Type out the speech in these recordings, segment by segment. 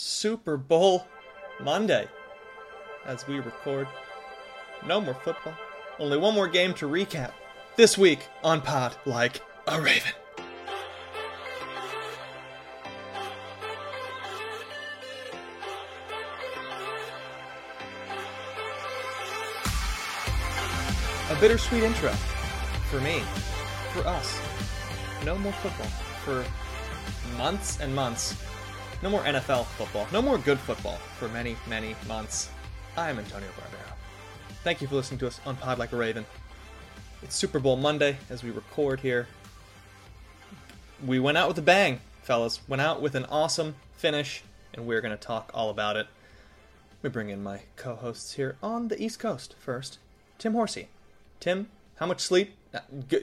Super Bowl Monday. As we record, no more football. Only one more game to recap. This week on Pod Like a Raven. A bittersweet intro for me, for us. No more football for months and months. No more NFL football. No more good football for many, many months. I'm Antonio Barbero. Thank you for listening to us on Pod Like a Raven. It's Super Bowl Monday as we record here. We went out with a bang, fellas. Went out with an awesome finish, and we're going to talk all about it. We bring in my co-hosts here on the East Coast first. Tim Horsey. Tim, how much sleep?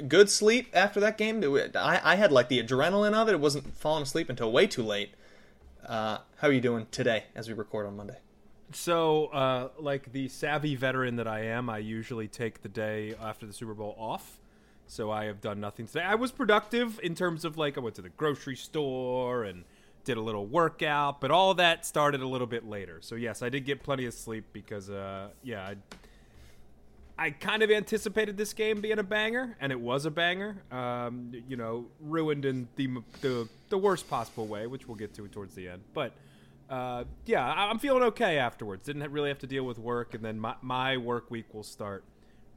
Good sleep after that game? I had like the adrenaline of it. It wasn't falling asleep until way too late. How are you doing today as we record on Monday? So, like the savvy veteran that I am, I usually take the day after the Super Bowl off. So I have done nothing today. I was productive in terms of like I went to the grocery store and did a little workout, but all that started a little bit later. So yes, I did get plenty of sleep because, I kind of anticipated this game being a banger, and it was a banger. Ruined in the worst possible way, which we'll get to towards the end. But, I'm feeling okay afterwards. Didn't really have to deal with work, and then my work week will start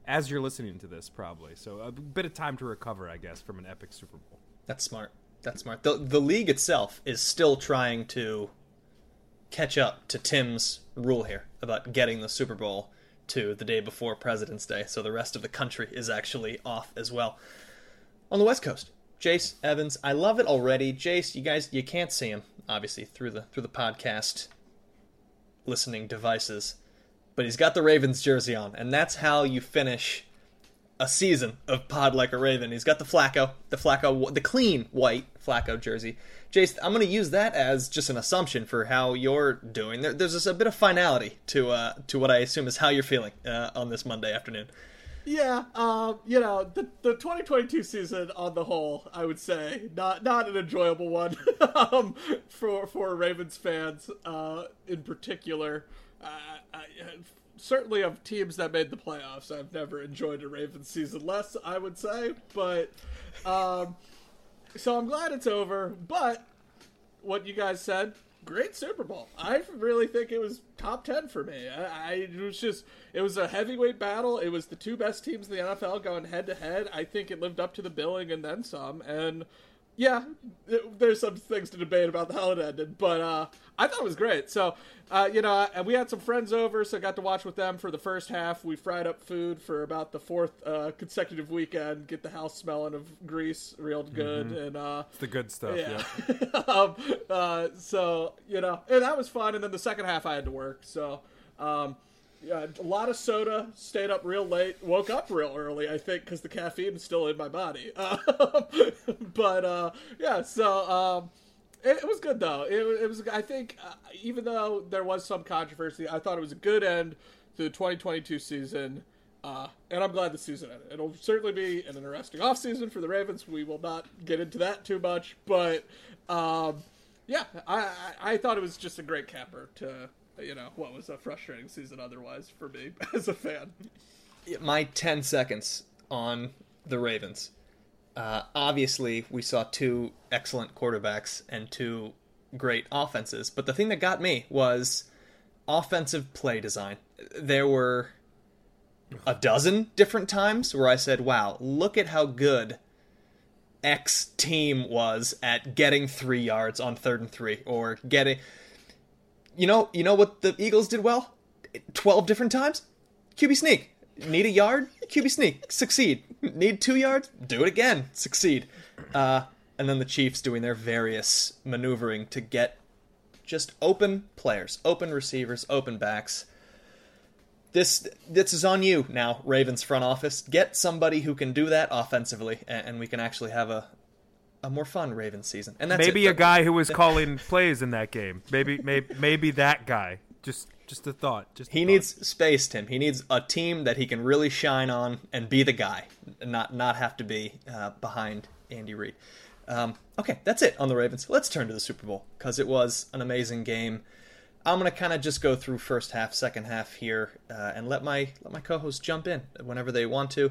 as you're listening to this, probably. So a bit of time to recover, I guess, from an epic Super Bowl. That's smart. That's smart. The league itself is still trying to catch up to Tim's rule here about getting the Super Bowl to the day before President's Day, so the rest of the country is actually off as well. On the West Coast, Jace Evans, I love it already. Jace, you guys, you can't see him, obviously, through the podcast listening devices, but he's got the Ravens jersey on, and that's how you finish a season of Pod Like a Raven. He's got the clean white Flacco jersey. Jace, I'm going to use that as just an assumption for how you're doing. There's just a bit of finality to what I assume is how you're feeling on this Monday afternoon. Yeah, the 2022 season on the whole, I would say, not an enjoyable one for Ravens fans in particular. Certainly of teams that made the playoffs, I've never enjoyed a Ravens season less, I would say, but... So I'm glad it's over, but what you guys said, great Super Bowl. I really think it was top 10 for me. It was a heavyweight battle. It was the two best teams in the NFL going head to head. I think it lived up to the billing and then some. And yeah, there's some things to debate about how it ended, but I thought it was great. So, we had some friends over, so I got to watch with them for the first half. We fried up food for about the fourth consecutive weekend, get the house smelling of grease real good. Mm-hmm. And it's the good stuff, yeah. And that was fun. And then the second half I had to work, so... a lot of soda, stayed up real late, woke up real early, I think, because the caffeine's still in my body. It was good, though. It was, I think, even though there was some controversy, I thought it was a good end to the 2022 season, and I'm glad the season ended. It'll certainly be an interesting offseason for the Ravens. We will not get into that too much, but, I thought it was just a great capper to... what was a frustrating season otherwise for me as a fan. My 10 seconds on the Ravens. Obviously, we saw two excellent quarterbacks and two great offenses, but the thing that got me was offensive play design. There were a dozen different times where I said, wow, look at how good X team was at getting 3 yards on 3rd and 3 or getting... You know what the Eagles did well? 12 different times? QB sneak. Need a yard? QB sneak. Succeed. Need 2 yards? Do it again. Succeed. And then the Chiefs doing their various maneuvering to get Just open players, open receivers, open backs. This is on you now, Ravens front office. Get somebody who can do that offensively, and we can actually have a more fun Ravens season. And that's maybe a guy who was calling plays in that game. Maybe that guy. Just a thought. He needs space, Tim. He needs a team that he can really shine on and be the guy, not have to be behind Andy Reid. Okay, that's it on the Ravens. Let's turn to the Super Bowl because it was an amazing game. I'm going to kind of just go through first half, second half here, and let my co-hosts jump in whenever they want to.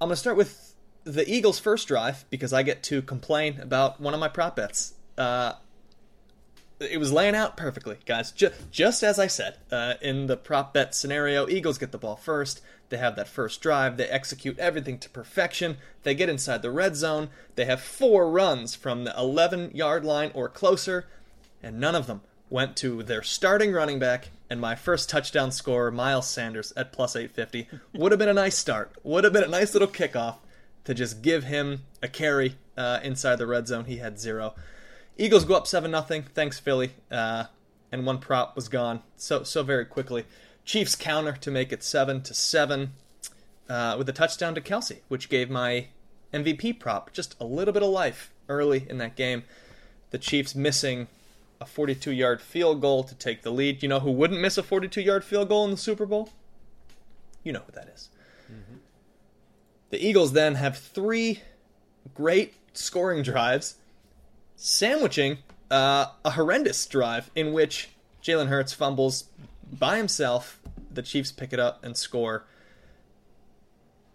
I'm going to start with the Eagles' first drive because I get to complain about one of my prop bets. It was laying out perfectly, guys. Just as I said, in the prop bet scenario, Eagles get the ball first. They have that first drive. They execute everything to perfection. They get inside the red zone. They have 4 runs from the 11-yard line or closer, and none of them went to their starting running back, and my first touchdown scorer, Miles Sanders, at plus 850. Would have been a nice start. Would have been a nice little kickoff to just give him a carry inside the red zone. He had 0. Eagles go up 7-0. Thanks, Philly. And one prop was gone so very quickly. Chiefs counter to make it 7-7 with a touchdown to Kelce, which gave my MVP prop just a little bit of life early in that game. The Chiefs missing a 42-yard field goal to take the lead. You know who wouldn't miss a 42-yard field goal in the Super Bowl? You know who that is. Mm-hmm. The Eagles then have 3 great scoring drives, sandwiching a horrendous drive in which Jalen Hurts fumbles by himself. The Chiefs pick it up and score.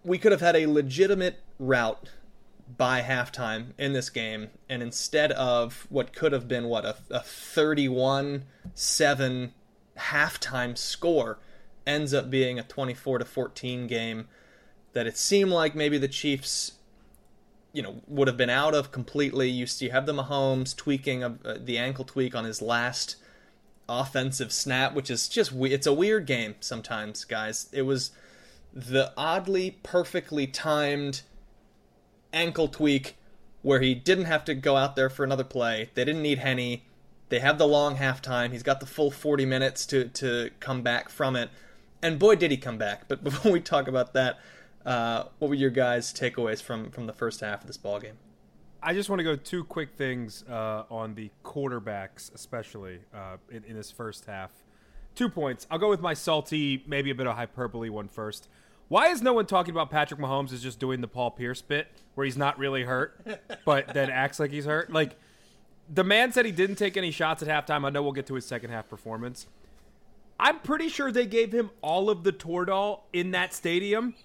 We could have had a legitimate rout by halftime in this game, and instead of what could have been a 31-7 halftime score ends up being a 24-14 game that it seemed like maybe the Chiefs would have been out of completely. You have the Mahomes tweaking the ankle tweak on his last offensive snap, which is just it's a weird game sometimes, guys. It was the oddly perfectly timed ankle tweak where he didn't have to go out there for another play. They didn't need Henny. They have the long halftime. He's got the full 40 minutes to come back from it. And boy, did he come back. But before we talk about that, what were your guys' takeaways from the first half of this ballgame? I just want to go 2 quick things on the quarterbacks, especially in this first half. 2 points. I'll go with my salty, maybe a bit of hyperbole one first. Why is no one talking about Patrick Mahomes as just doing the Paul Pierce bit where he's not really hurt, but then acts like he's hurt? Like, the man said he didn't take any shots at halftime. I know we'll get to his second half performance. I'm pretty sure they gave him all of the Toradol in that stadium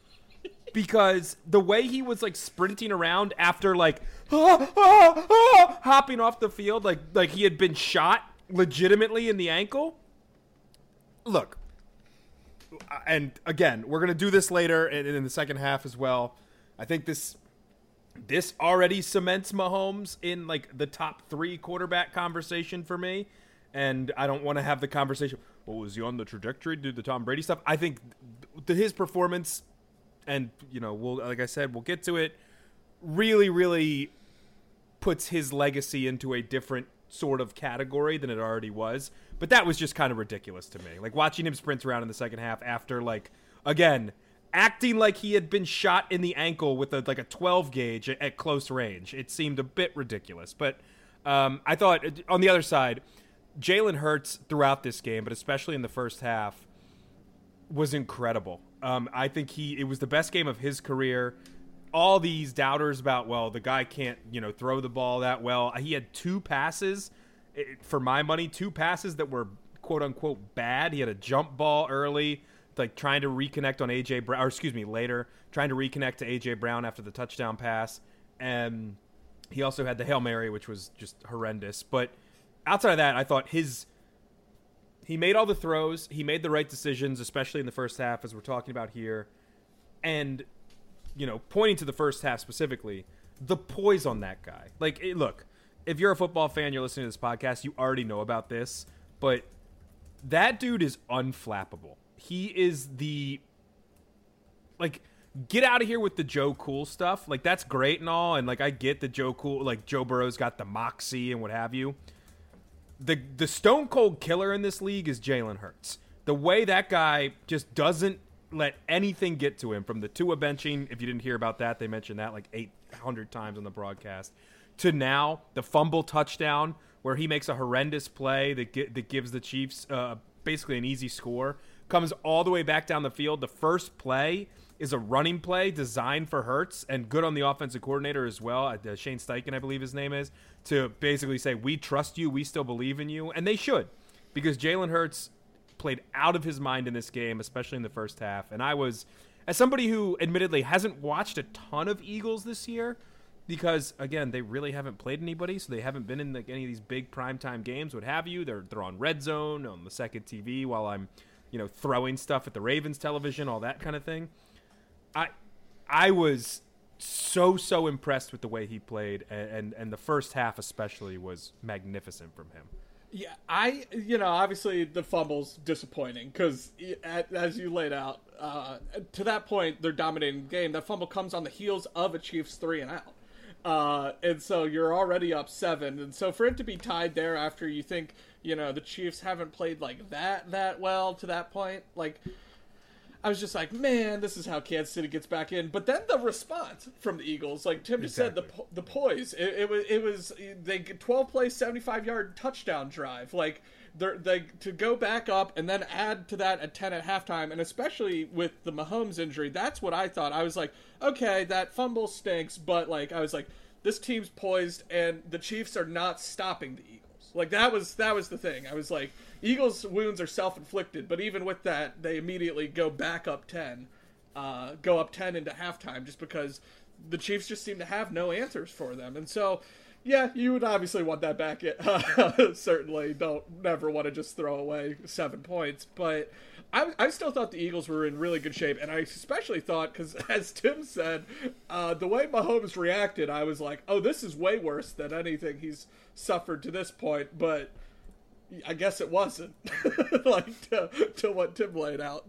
because the way he was, like, sprinting around after, like, hopping off the field like he had been shot legitimately in the ankle. Look. And again, we're going to do this later and in the second half as well. I think this already cements Mahomes in like the top 3 quarterback conversation for me. And I don't want to have the conversation. Well, was he on the trajectory to do the Tom Brady stuff? I think his performance and, we'll, like I said, we'll get to it, really, really puts his legacy into a different sort of category than it already was. But that was just kind of ridiculous to me. Like, watching him sprint around in the second half after, like, again, acting like he had been shot in the ankle with a 12 gauge at close range. It seemed a bit ridiculous. But I thought, on the other side, Jalen Hurts throughout this game, but especially in the first half, was incredible. I think it was the best game of his career. All these doubters about, well, the guy can't, throw the ball that well. He had 2 passes, for my money, 2 passes that were quote-unquote bad. He had a jump ball early, like trying to reconnect on AJ Brown, or excuse me, later, trying to reconnect to AJ Brown after the touchdown pass. And he also had the Hail Mary, which was just horrendous. But outside of that, I thought he made all the throws. He made the right decisions, especially in the first half, as we're talking about here. And pointing to the first half specifically, the poise on that guy. Like, look, if you're a football fan, you're listening to this podcast, you already know about this, but that dude is unflappable. He is get out of here with the Joe Cool stuff. Like, that's great and all, and, like, I get the Joe Cool, like, Joe Burrow's got the moxie and what have you. the stone cold killer in this league is Jalen Hurts. The way that guy just doesn't let anything get to him, from the Tua benching, if you didn't hear about that, they mentioned that like 800 times on the broadcast, to now the fumble touchdown where he makes a horrendous play that gives the Chiefs basically an easy score, comes all the way back down the field. The first play is a running play designed for Hurts, and good on the offensive coordinator as well, Shane Steichen, I believe his name is, to basically say, we trust you, we still believe in you, and they should, because Jalen Hurts played out of his mind in this game, especially in the first half. And I was, as somebody who admittedly hasn't watched a ton of Eagles this year, because, again, they really haven't played anybody, so they haven't been in any of these big primetime games, what have you. They're on Red Zone, on the second TV, while I'm, throwing stuff at the Ravens television, all that kind of thing. I was so impressed with the way he played, and the first half especially was magnificent from him. Yeah, obviously the fumble's disappointing because, as you laid out, to that point, they're dominating the game. That fumble comes on the heels of a Chiefs 3-and-out. And so you're already up 7. And so for it to be tied there after you think, the Chiefs haven't played like that well to that point, like, I was just like, man, this is how Kansas City gets back in. But then the response from the Eagles, like Tim just said, the poise. It was they get 12-play, 75-yard touchdown drive. Like they to go back up and then add to that a 10 at halftime, and especially with the Mahomes injury, that's what I thought. I was like, okay, that fumble stinks, but like I was like, this team's poised, and the Chiefs are not stopping the Eagles. Like that was the thing. I was like, Eagles' wounds are self-inflicted, but even with that, they immediately go back up 10, into halftime, just because the Chiefs just seem to have no answers for them. And so, yeah, you would obviously want that back. Certainly never want to just throw away 7 points. But I still thought the Eagles were in really good shape, and I especially thought, because as Tim said, the way Mahomes reacted, I was like, oh, this is way worse than anything he's suffered to this point, but I guess it wasn't like to what Tim laid out.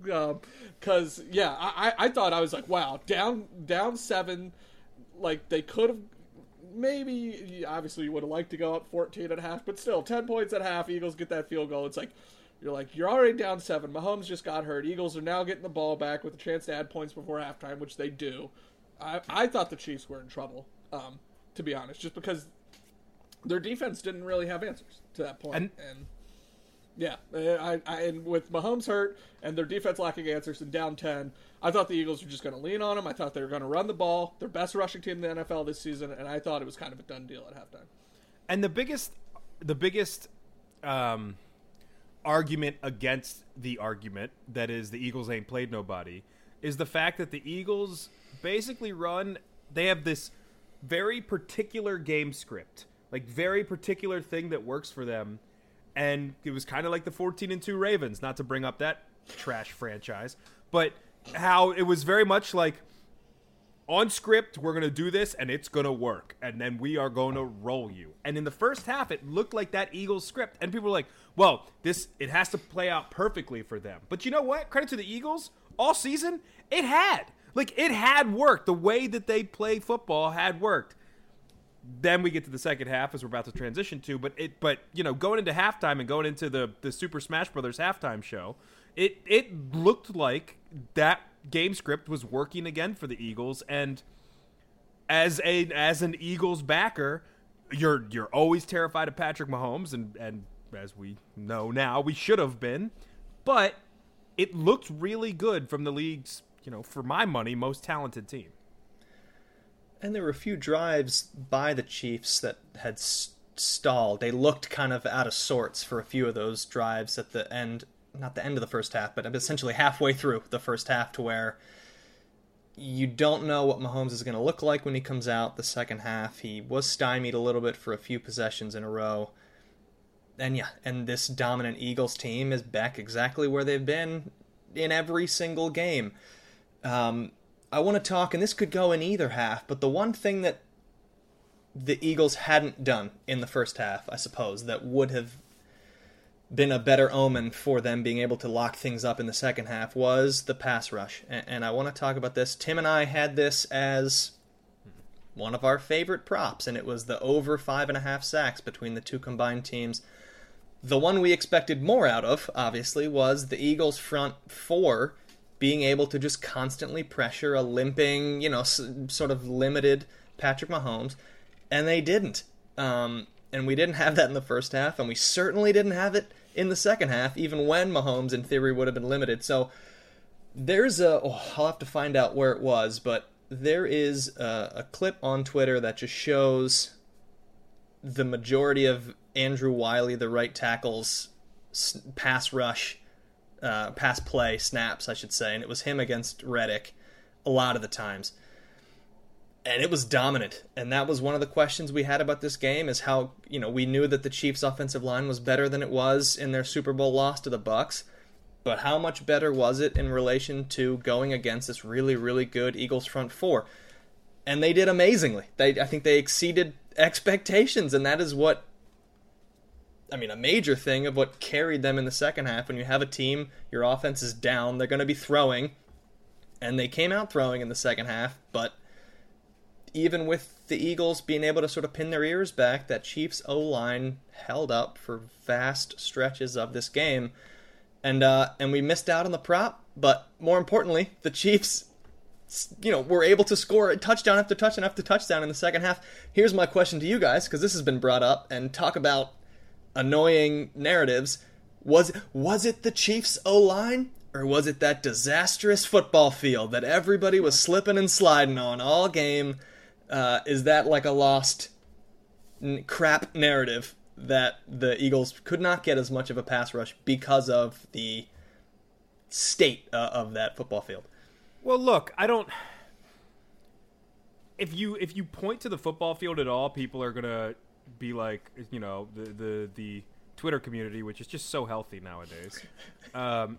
Cause yeah, I thought, I was like, wow, down 7, like they could have, maybe obviously you would have liked to go up 14 at half, but still 10 points at half. Eagles get that field goal. It's like, you're already down 7. Mahomes just got hurt. Eagles are now getting the ball back with a chance to add points before halftime, which they do. I thought the Chiefs were in trouble, to be honest, just because their defense didn't really have answers to that point. And yeah, and with Mahomes hurt and their defense lacking answers and down 10, I thought the Eagles were just going to lean on them. I thought they were going to run the ball, their best rushing team in the NFL this season, and I thought it was kind of a done deal at halftime. And the biggest argument against the argument that is the Eagles ain't played nobody is the fact that the Eagles basically they have this very particular game script, like very particular thing that works for them. And it was kind of like the 14-2 Ravens, not to bring up that trash franchise, but how it was very much like on script, we're going to do this and it's going to work. And then we are going to roll you. And in the first half, it looked like that Eagles script, and people were like, well, it has to play out perfectly for them. But you know what? Credit to the Eagles all season. It had worked. The way that they play football had worked. Then we get to the second half, as we're about to transition to, but going into halftime and going into the Super Smash Brothers halftime show, it looked like that game script was working again for the Eagles. And as an Eagles backer, you're always terrified of Patrick Mahomes, and as we know now, we should have been, but it looked really good from the league's, for my money, most talented team. And there were a few drives by the Chiefs that had stalled. They looked kind of out of sorts for a few of those drives at the end, not the end of the first half, but essentially halfway through the first half, to where you don't know what Mahomes is going to look like when he comes out the second half. He was stymied a little bit for a few possessions in a row. And this dominant Eagles team is back exactly where they've been in every single game. I want to talk, and this could go in either half, but the one thing that the Eagles hadn't done in the first half, I suppose, that would have been a better omen for them being able to lock things up in the second half, was the pass rush. And I want to talk about this. Tim and I had this as one of our favorite props, and it was the over 5.5 sacks between the two combined teams. The one we expected more out of, obviously, was the Eagles' front four being able to just constantly pressure a limping, sort of limited Patrick Mahomes, and they didn't. And we didn't have that in the first half, and we certainly didn't have it in the second half, even when Mahomes, in theory, would have been limited. So there's I'll have to find out where it was, but there is a clip on Twitter that just shows the majority of Andrew Wiley, the right tackle's pass play snaps, I should say, and it was him against Reddick a lot of the times. And it was dominant, and that was one of the questions we had about this game, is how, we knew that the Chiefs' offensive line was better than it was in their Super Bowl loss to the Bucs, but how much better was it in relation to going against this really, really good Eagles front four? And they did amazingly. I think they exceeded expectations, and that is what, a major thing of what carried them in the second half. When you have a team, your offense is down, they're going to be throwing, and they came out throwing in the second half, but even with the Eagles being able to sort of pin their ears back, that Chiefs O-line held up for vast stretches of this game. And we missed out on the prop, but more importantly, the Chiefs, were able to score touchdown after touchdown after touchdown in the second half. Here's my question to you guys, because this has been brought up, and talk about annoying narratives. Was it the Chiefs O-line, or was it that disastrous football field that everybody was slipping and sliding on all game? Is that like a lost crap narrative that the Eagles could not get as much of a pass rush because of the state of that football field? Well, look, I don't... If you point to the football field at all, people are going to be like, the Twitter community, which is just so healthy nowadays,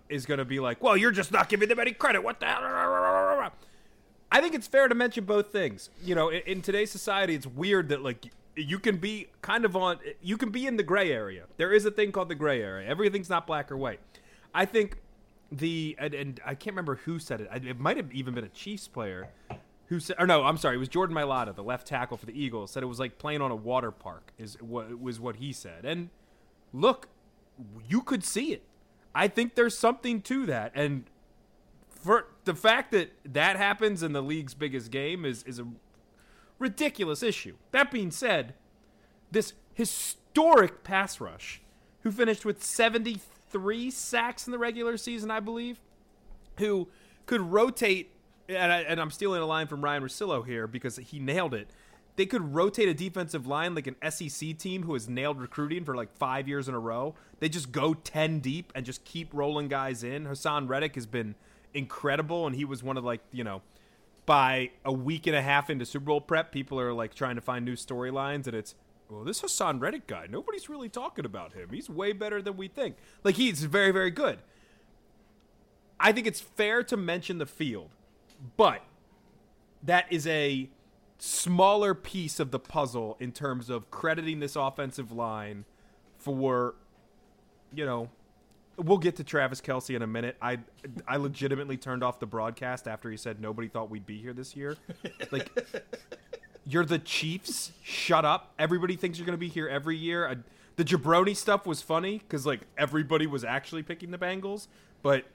is going to be like, well, you're just not giving them any credit. What the hell? I think it's fair to mention both things. In today's society, it's weird that you can be you can be in the gray area. There is a thing called the gray area. Everything's not black or white. I think and I can't remember who said it. It might have even been a Chiefs player who said, or no, I'm sorry, it was Jordan Mailata, the left tackle for the Eagles, said it was like playing on a water park was what he said. And look, you could see it. I think there's something to that, and for the fact that that happens in the league's biggest game is a ridiculous issue. That being said, this historic pass rush, who finished with 73 sacks in the regular season, I believe, who could rotate, and I'm stealing a line from Ryan Russillo here because he nailed it, they could rotate a defensive line like an SEC team who has nailed recruiting for 5 years in a row. They just go 10 deep and just keep rolling guys in. Hassan Reddick has been incredible, and he was one of by a week and a half into Super Bowl prep, people are trying to find new storylines, and it's, well, this Hassan Reddick guy, nobody's really talking about him, he's way better than we think, he's very, very good. I think it's fair to mention the field, but that is a smaller piece of the puzzle in terms of crediting this offensive line for, we'll get to Travis Kelce in a minute. I legitimately turned off the broadcast after he said nobody thought we'd be here this year. You're the Chiefs. Shut up. Everybody thinks you're going to be here every year. The jabroni stuff was funny because, everybody was actually picking the Bengals. But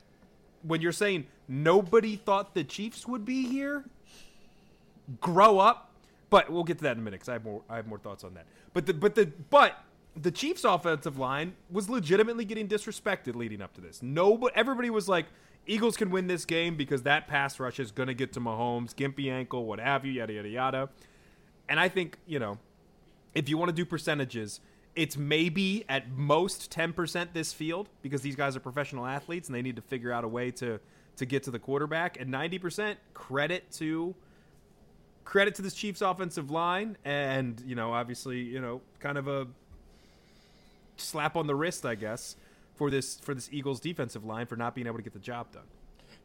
when you're saying nobody thought the Chiefs would be here, grow up. But we'll get to that in a minute because I have more thoughts on that. The Chiefs' offensive line was legitimately getting disrespected leading up to this. Everybody was like, Eagles can win this game because that pass rush is going to get to Mahomes, gimpy ankle, what have you, yada, yada, yada. And I think, if you want to do percentages, it's maybe at most 10% this field because these guys are professional athletes and they need to figure out a way to get to the quarterback. And 90% credit to this Chiefs' offensive line and, obviously, kind of a slap on the wrist, I guess, for this Eagles defensive line for not being able to get the job done.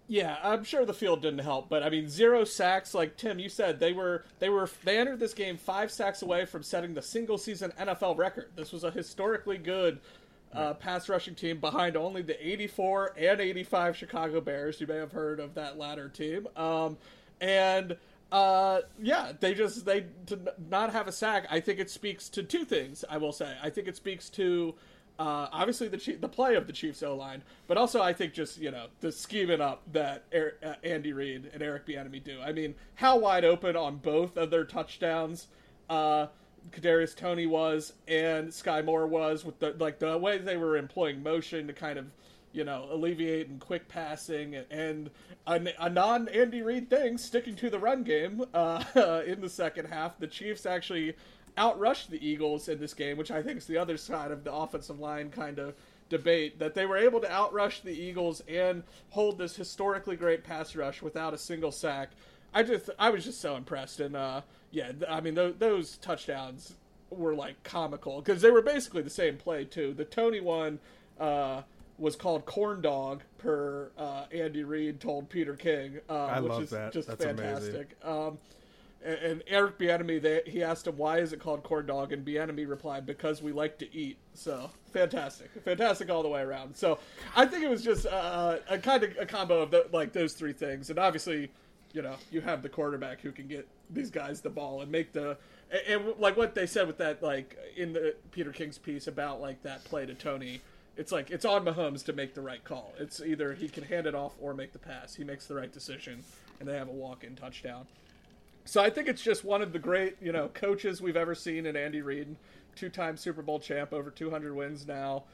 Yeah, I'm sure the field didn't help, but 0 sacks, like Tim, you said, they entered this game 5 sacks away from setting the single season NFL record. This was a historically good pass rushing team behind only the 84 and 85 Chicago Bears. You may have heard of that latter team. To not have a sack, I think it speaks to two things, I will say. I think it speaks to Obviously the play of the Chiefs O-line, but also I think just, the scheming up that Andy Reid and Eric Bieniemy do. I mean, how wide open on both of their touchdowns Kadarius Toney was and Sky Moore was, with the way they were employing motion to kind of, alleviate and quick passing and a non-Andy Reid thing, sticking to the run game in the second half. The Chiefs actually outrushed the Eagles in this game, which I think is the other side of the offensive line kind of debate, that they were able to outrush the Eagles and hold this historically great pass rush without a single sack. I was just so impressed. And those touchdowns were like comical because they were basically the same play too. The Toney one was called corn dog per Andy Reid told Peter King, That's fantastic. Amazing. And Eric Bieniemy, he asked him, why is it called corn dog? And Bieniemy replied, because we like to eat. So fantastic. Fantastic all the way around. So I think it was just a kind of a combo of those three things. And obviously, you have the quarterback who can get these guys the ball and make and what they said with that, in the Peter King's piece about that play to Toney, it's it's on Mahomes to make the right call. It's either he can hand it off or make the pass. He makes the right decision and they have a walk-in touchdown. So I think it's just one of the great, coaches we've ever seen in Andy Reid, two-time Super Bowl champ, over 200 wins now,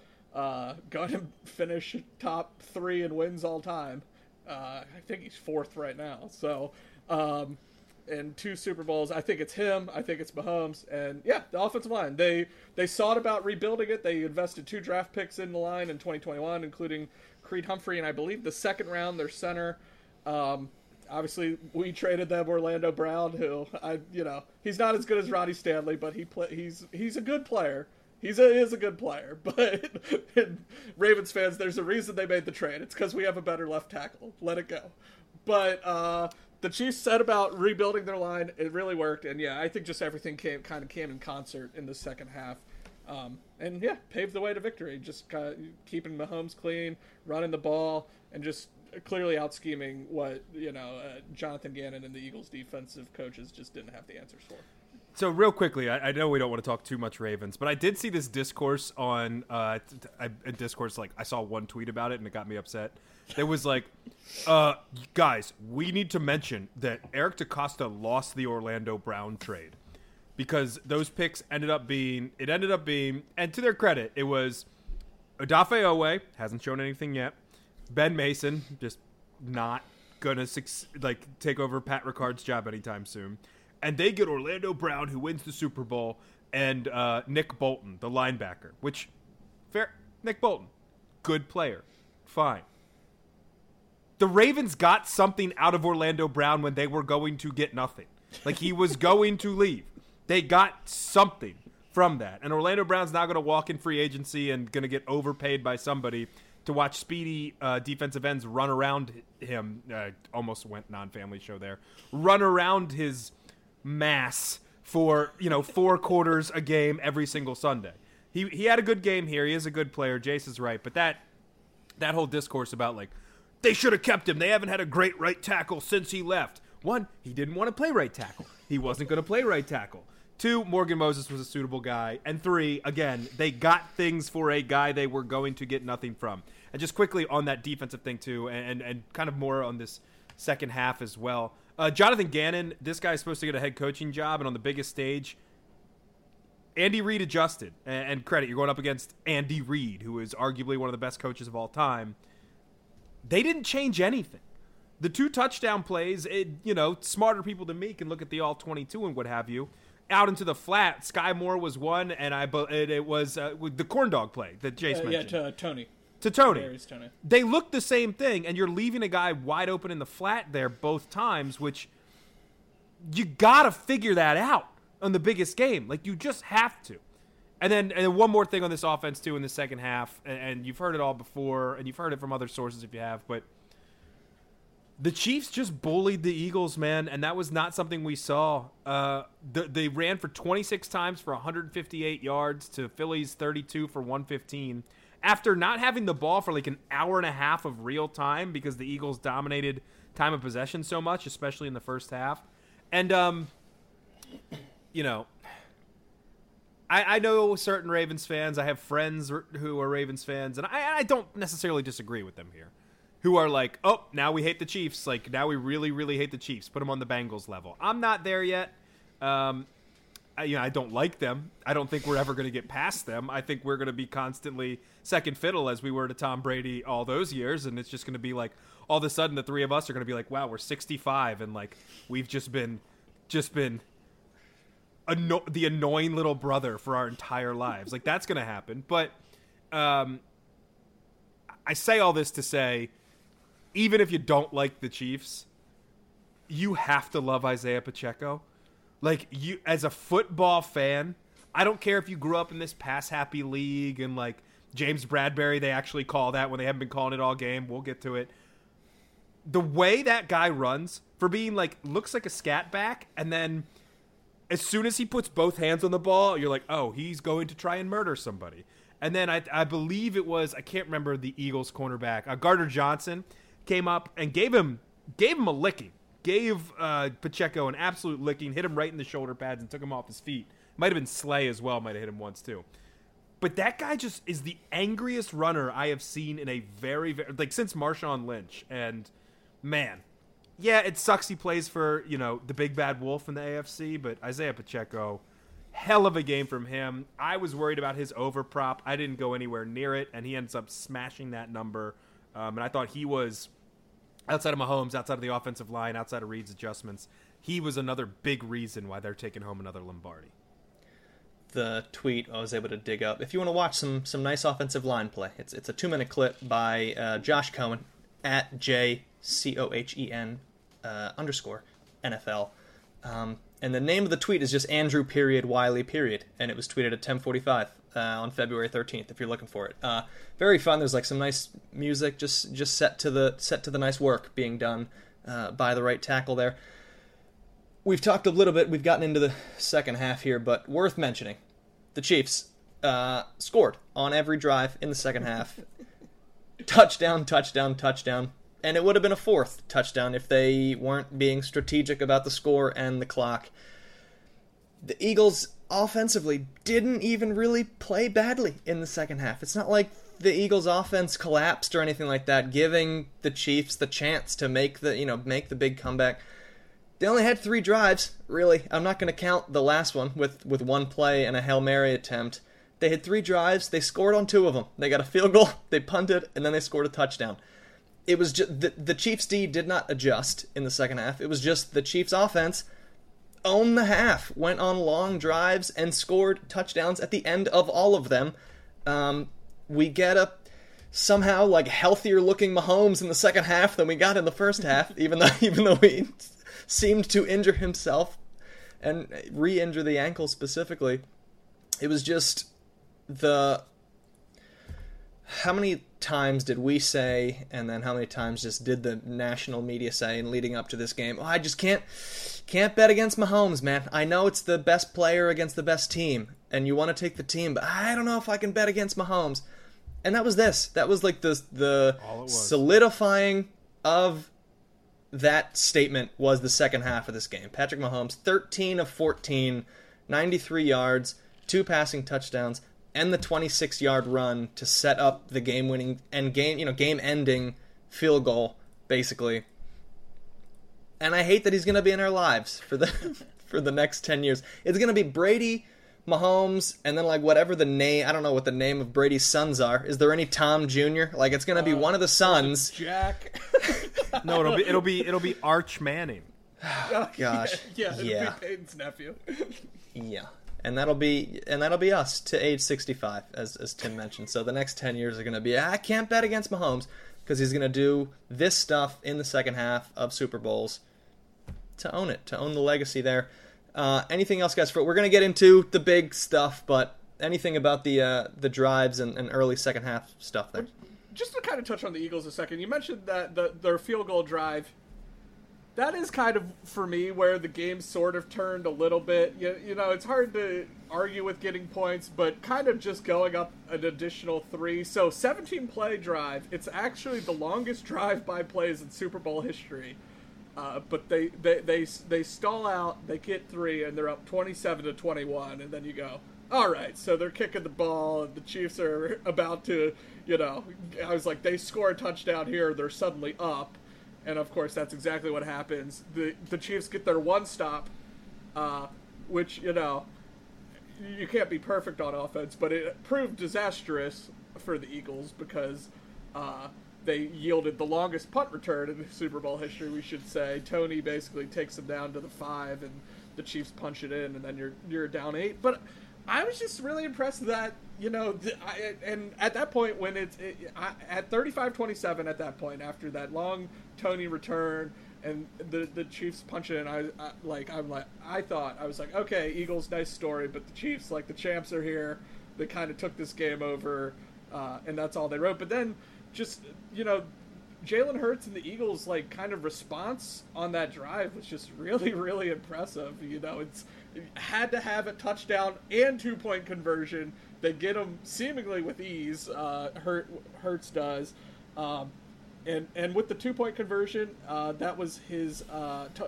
going to finish top 3 in wins all time. I think he's 4th right now. So, and 2 Super Bowls. I think it's him. I think it's Mahomes. And yeah, the offensive line. They sought about rebuilding it. They invested 2 draft picks in the line in 2021, including Creed Humphrey and I believe the second round, their center. Obviously, we traded them Orlando Brown, who he's not as good as Roddy Stanley, but he's a good player. He is a good player. But Ravens fans, there's a reason they made the trade. It's because we have a better left tackle. Let it go. But the Chiefs set about rebuilding their line. It really worked, and yeah, I think just everything came in concert in the second half, and yeah, paved the way to victory. Just keeping Mahomes clean, running the ball, and just clearly out-scheming what, Jonathan Gannon and the Eagles' defensive coaches just didn't have the answers for. So real quickly, I know we don't want to talk too much Ravens, but I did see this discourse on I saw one tweet about it and it got me upset. There was guys, we need to mention that Eric DaCosta lost the Orlando Brown trade because those picks ended up being, and to their credit, it was Odafe Owe, hasn't shown anything yet, Ben Mason, just not going to take over Pat Ricard's job anytime soon. And they get Orlando Brown, who wins the Super Bowl, and Nick Bolton, the linebacker, which, fair, Nick Bolton, good player, fine. The Ravens got something out of Orlando Brown when they were going to get nothing. He was going to leave. They got something from that. And Orlando Brown's now going to walk in free agency and going to get overpaid by somebody to watch speedy defensive ends run around him. Almost went non-family show there. Run around his mass for, 4 quarters a game every single Sunday. He had a good game here. He is a good player. Jace is right. But that whole discourse about, they should have kept him. They haven't had a great right tackle since he left. 1, he didn't want to play right tackle. He wasn't going to play right tackle. 2, Morgan Moses was a suitable guy. And 3, again, they got things for a guy they were going to get nothing from. And just quickly on that defensive thing, too, and kind of more on this second half as well. Jonathan Gannon, this guy's supposed to get a head coaching job, and on the biggest stage, Andy Reid adjusted. And credit, you're going up against Andy Reid, who is arguably one of the best coaches of all time. They didn't change anything. The 2 touchdown plays, smarter people than me can look at the all-22 and what have you. Out into the flat, Sky Moore was 1, and it was the corn dog play that Jace mentioned. Yeah, to Toney. To Toney. They looked the same thing, and you're leaving a guy wide open in the flat there both times, which you got to figure that out on the biggest game. You just have to. And then one more thing on this offense, too, in the second half, and you've heard it all before, and you've heard it from other sources if you have, but the Chiefs just bullied the Eagles, man, and that was not something we saw. They ran for 26 times for 158 yards to Philly's 32 for 115. After not having the ball for an hour and a half of real time because the Eagles dominated time of possession so much, especially in the first half. And, I know certain Ravens fans. I have friends who are Ravens fans, and I don't necessarily disagree with them here, who are like, oh, now we hate the Chiefs. Like, now we really, really hate the Chiefs. Put them on the Bengals level. I'm not there yet. I don't like them. I don't think we're ever going to get past them. I think we're going to be constantly second fiddle as we were to Tom Brady all those years, and it's just going to be like, all of a sudden, the three of us are going to be like, wow, we're 65, and like we've just been the annoying little brother for our entire lives. Like, that's going to happen. But I say all this to say, even if you don't like the Chiefs, you have to love Isaiah Pacheco. Like, you, as a football fan, I don't care if you grew up in this pass-happy league and, like, James Bradbury, they actually call that when they haven't been calling it all game. We'll get to it. The way that guy runs, for being, like, looks like a scat back, and then as soon as he puts both hands on the ball, you're like, oh, he's going to try and murder somebody. And then I believe it was, I can't remember the Eagles cornerback, Gardner Johnson came up and gave him a licking. Gave Pacheco an absolute licking, hit him right in the shoulder pads and took him off his feet. Might have been Slay as well, might have hit him once too. But that guy just is the angriest runner I have seen in a very, very, like, since Marshawn Lynch. And, man, yeah, it sucks he plays for, you know, the big bad wolf in the AFC, but Isaiah Pacheco, hell of a game from him. I was worried about his over prop. I didn't go anywhere near it, and he ends up smashing that number. And I thought he was, outside of Mahomes, outside of the offensive line, outside of Reid's adjustments, he was another big reason why they're taking home another Lombardi. The tweet I was able to dig up, if you want to watch some nice offensive line play, it's a 2-minute clip by Josh Cohen at JCohen underscore NFL. And the name of the tweet is just Andrew period Wiley period, and it was tweeted at 10:45 on February 13th. If you're looking for it, very fun. There's like some nice music, just set to the nice work being done by the right tackle there. We've talked a little bit. We've gotten into the second half here, but worth mentioning, the Chiefs scored on every drive in the second half. Touchdown, touchdown, touchdown. And it would have been a fourth touchdown if they weren't being strategic about the score and the clock. The Eagles offensively didn't even really play badly in the second half. It's not like the Eagles offense collapsed or anything like that, giving the Chiefs the chance to make the big comeback. They only had three drives, really. I'm not going to count the last one with one play and a Hail Mary attempt. They had three drives. They scored on two of them. They got a field goal, they punted, and then they scored a touchdown. It was just, the Chiefs' D did not adjust in the second half. It was just the Chiefs' offense owned the half, went on long drives, and scored touchdowns at the end of all of them. We get a somehow like healthier-looking Mahomes in the second half than we got in the first half, even though he seemed to injure himself and re-injure the ankle specifically. It was just the... How many times did we say, and then how many times just did the national media say in leading up to this game, oh, I just can't bet against Mahomes, man. I know it's the best player against the best team, and you want to take the team, but I don't know if I can bet against Mahomes. And that was this. That was like the solidifying of that statement was the second half of this game. Patrick Mahomes, 13 of 14, 93 yards, 2 passing touchdowns, and the 26-yard run to set up the game-winning and game-ending field goal, basically. And I hate that he's going to be in our lives for the next 10 years. It's going to be Brady, Mahomes, and then like whatever the name. I don't know what the name of Brady's sons are. Is there any Tom Jr.? Like it's going to be one of the sons. Jack. No, it'll be Arch Manning. Oh, gosh. Yeah. It'll be Peyton's nephew. Yeah. And that'll be us to age 65, as Tim mentioned. So the next 10 years are going to be, I can't bet against Mahomes because he's going to do this stuff in the second half of Super Bowls to own it, to own the legacy there. Anything else, guys? We're going to get into the big stuff, but anything about the drives and early second half stuff there? Just to kind of touch on the Eagles a second, you mentioned that their field goal drive. That is kind of, for me, where the game sort of turned a little bit. You know, it's hard to argue with getting points, but kind of just going up an additional 3. So 17-play drive, it's actually the longest drive by plays in Super Bowl history. But they stall out, they get 3, and they're up 27-21, and then you go, all right, so they're kicking the ball, and the Chiefs are about to, you know, I was like, they score a touchdown here, they're suddenly up. And, of course, that's exactly what happens. The Chiefs get their one stop, which, you know, you can't be perfect on offense, but it proved disastrous for the Eagles because they yielded the longest punt return in Super Bowl history, we should say. Toney basically takes them down to the 5, and the Chiefs punch it in, and then you're down 8. But I was just really impressed that, you know, and at that point when at 35-27 at that point, after that long Toney return and the Chiefs punch it in, I thought, okay, Eagles, nice story, but the Chiefs, like, the champs are here. They kind of took this game over, and that's all they wrote. But then just, you know, Jalen Hurts and the Eagles, like, kind of response on that drive was just really, really impressive. You know, it had to have a touchdown and 2-point conversion. They get them seemingly with ease. Hurts does, and with the 2-point conversion, that was his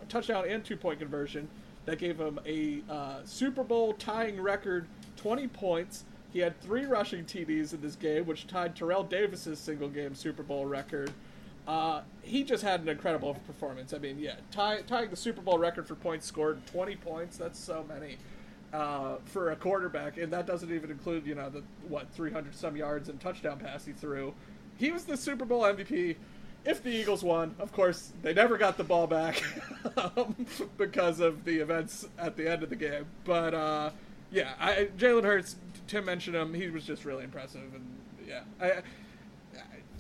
touchdown and 2-point conversion that gave him a Super Bowl tying record 20 points. He had 3 rushing TDs in this game, which tied Terrell Davis's single game Super Bowl record. He just had an incredible performance. I mean, yeah, tying the Super Bowl record for points scored, 20 points, that's so many for a quarterback, and that doesn't even include, you know, the, 300-some yards and touchdown pass he threw. He was the Super Bowl MVP if the Eagles won. Of course, they never got the ball back because of the events at the end of the game. But, yeah, Jalen Hurts, Tim mentioned him, he was just really impressive, and, yeah,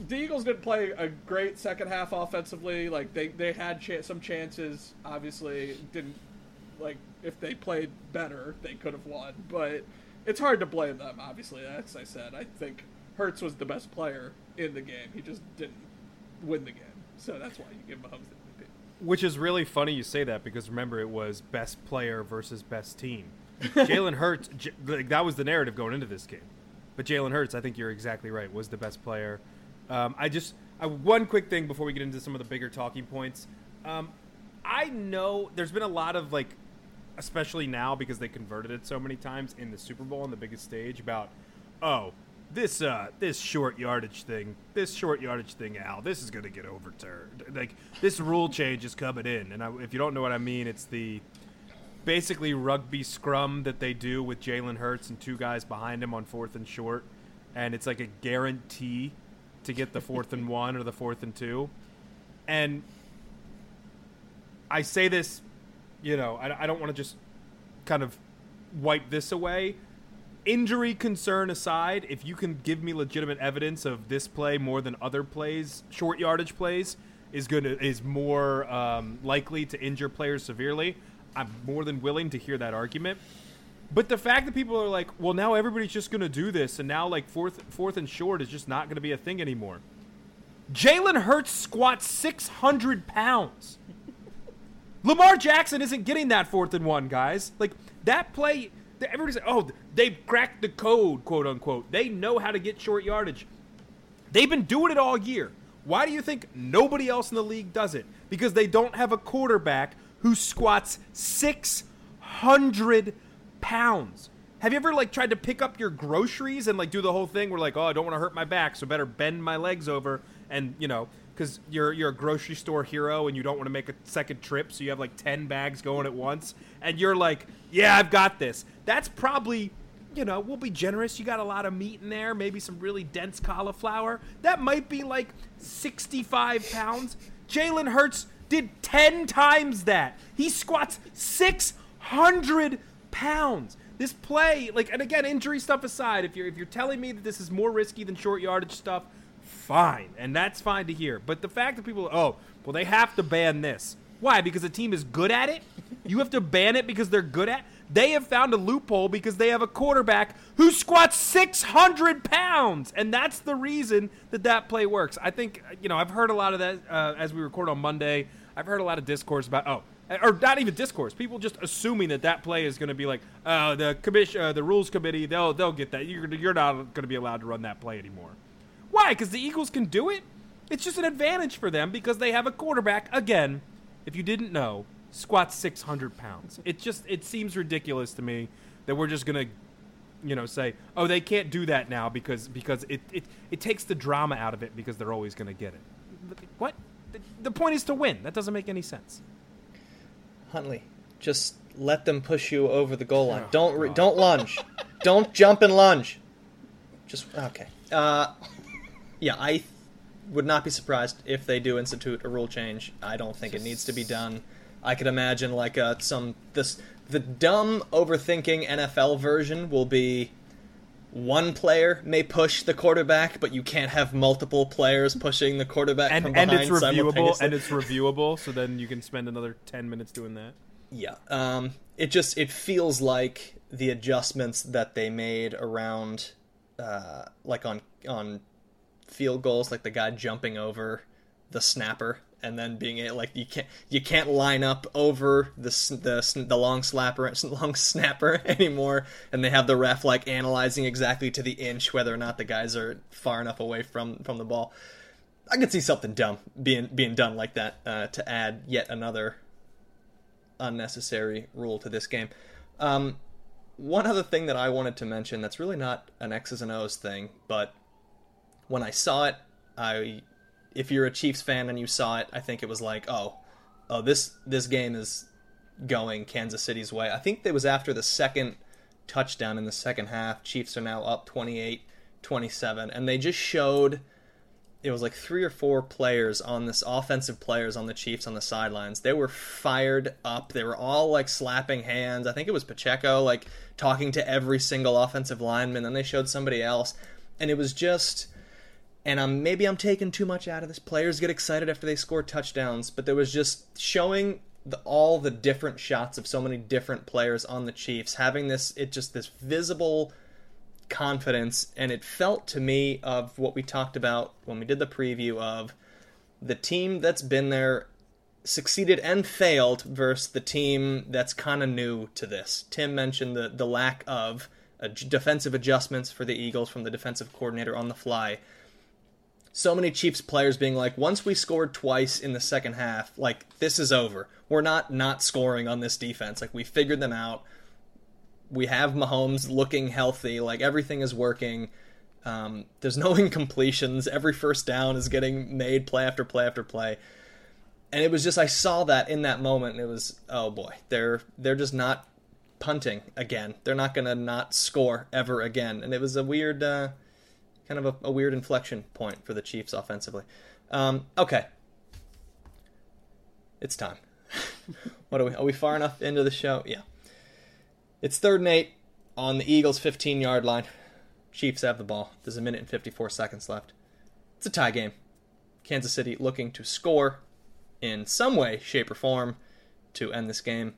the Eagles didn't play a great second half offensively. Like, they had some chances, obviously. Didn't, like, if they played better, they could have won. But it's hard to blame them, obviously. As I said, I think Hurts was the best player in the game. He just didn't win the game. So that's why you give Mahomes the MVP. Which is really funny you say that, because remember, it was best player versus best team. Jalen Hurts, that was the narrative going into this game. But Jalen Hurts, I think you're exactly right, was the best player. One quick thing before we get into some of the bigger talking points. I know there's been a lot of, like, especially now because they converted it so many times in the Super Bowl on the biggest stage about, oh, this short yardage thing, Al, this is going to get overturned. Like, this rule change is coming in. And if you don't know what I mean, it's the basically rugby scrum that they do with Jalen Hurts and 2 guys behind him on 4th and short. And it's like a guarantee to get the 4th and 1 or the 4th and 2. And I say this, you know, I don't want to just kind of wipe this away. Injury concern aside, if you can give me legitimate evidence of this play more than other plays, short yardage plays is more likely to injure players severely, I'm more than willing to hear that argument. But the fact that people are like, well, now everybody's just going to do this, and now, like, fourth and short is just not going to be a thing anymore. Jalen Hurts squats 600 pounds. Lamar Jackson isn't getting that 4th and 1, guys. Like, that play, everybody's like, oh, they've cracked the code, quote unquote. They know how to get short yardage. They've been doing it all year. Why do you think nobody else in the league does it? Because they don't have a quarterback who squats 600 pounds. Have you ever, like, tried to pick up your groceries and, like, do the whole thing where, like, oh, I don't want to hurt my back, so better bend my legs over, and, you know, because you're a grocery store hero and you don't want to make a second trip, so you have like 10 bags going at once, and you're like, yeah, I've got this. That's probably, you know, we'll be generous, you got a lot of meat in there, maybe some really dense cauliflower. That might be like 65 pounds. Jalen Hurts did 10 times that. He squats 600 pounds. This play, like, and again, injury stuff aside, if you're telling me that this is more risky than short yardage stuff, fine, and that's fine to hear. But the fact that people, oh, well, they have to ban this. Why? Because the team is good at it? You have to ban it because they're good at it? They have found a loophole because they have a quarterback who squats 600 pounds, and that's the reason that play works. I think, you know, I've heard a lot of that as we record on Monday. I've heard a lot of discourse about, or not even discourse, people just assuming that play is going to be like, the commission, the rules committee, they'll get that. You're not going to be allowed to run that play anymore. Why? Because the Eagles can do it. It's just an advantage for them because they have a quarterback. Again, if you didn't know, squats 600 pounds. It seems ridiculous to me that we're just going to you know, say, oh, they can't do that now because it takes the drama out of it because they're always going to get it. What? The point is to win. That doesn't make any sense. Huntley, just let them push you over the goal line. Don't lunge. Don't jump and lunge. Just okay. Yeah, I would not be surprised if they do institute a rule change. I don't think it needs to be done. I could imagine like the dumb overthinking NFL version will be one player may push the quarterback, but you can't have multiple players pushing the quarterback from behind simultaneously. And it's reviewable, so then you can spend another 10 minutes doing that. Yeah. It feels like the adjustments that they made around like on field goals, like the guy jumping over the snapper and then being like you can't line up over the long snapper anymore, and they have the ref like analyzing exactly to the inch whether or not the guys are far enough away from the ball. I could see something dumb being done like that to add yet another unnecessary rule to this game. One other thing that I wanted to mention that's really not an X's and O's thing, but when I saw it, if you're a Chiefs fan and you saw it, I think it was like, oh, this game is going Kansas City's way. I think it was after the second touchdown in the second half. Chiefs are now up 28-27, and they just showed, it was like three or four offensive players on the Chiefs on the sidelines. They were fired up. They were all like slapping hands. I think it was Pacheco like talking to every single offensive lineman. Then they showed somebody else, and it was just... And maybe I'm taking too much out of this. Players get excited after they score touchdowns, but there was just showing all the different shots of so many different players on the Chiefs, having this visible confidence, and it felt to me of what we talked about when we did the preview of the team that's been there, succeeded and failed, versus the team that's kind of new to this. Tim mentioned the lack of defensive adjustments for the Eagles from the defensive coordinator on the fly. So many Chiefs players being like, once we scored twice in the second half, like, this is over. We're not scoring on this defense. Like, we figured them out. We have Mahomes looking healthy. Like, everything is working. There's no incompletions. Every first down is getting made play after play after play. And it was just, I saw that in that moment, and it was, oh boy, they're just not punting again. They're not going to not score ever again. And it was a weird... kind of a weird inflection point for the Chiefs offensively. Okay. It's time. Are we far enough into the show? Yeah. It's 3rd and 8 on the Eagles' 15-yard line. Chiefs have the ball. There's 1:54 left. It's a tie game. Kansas City looking to score in some way, shape, or form to end this game.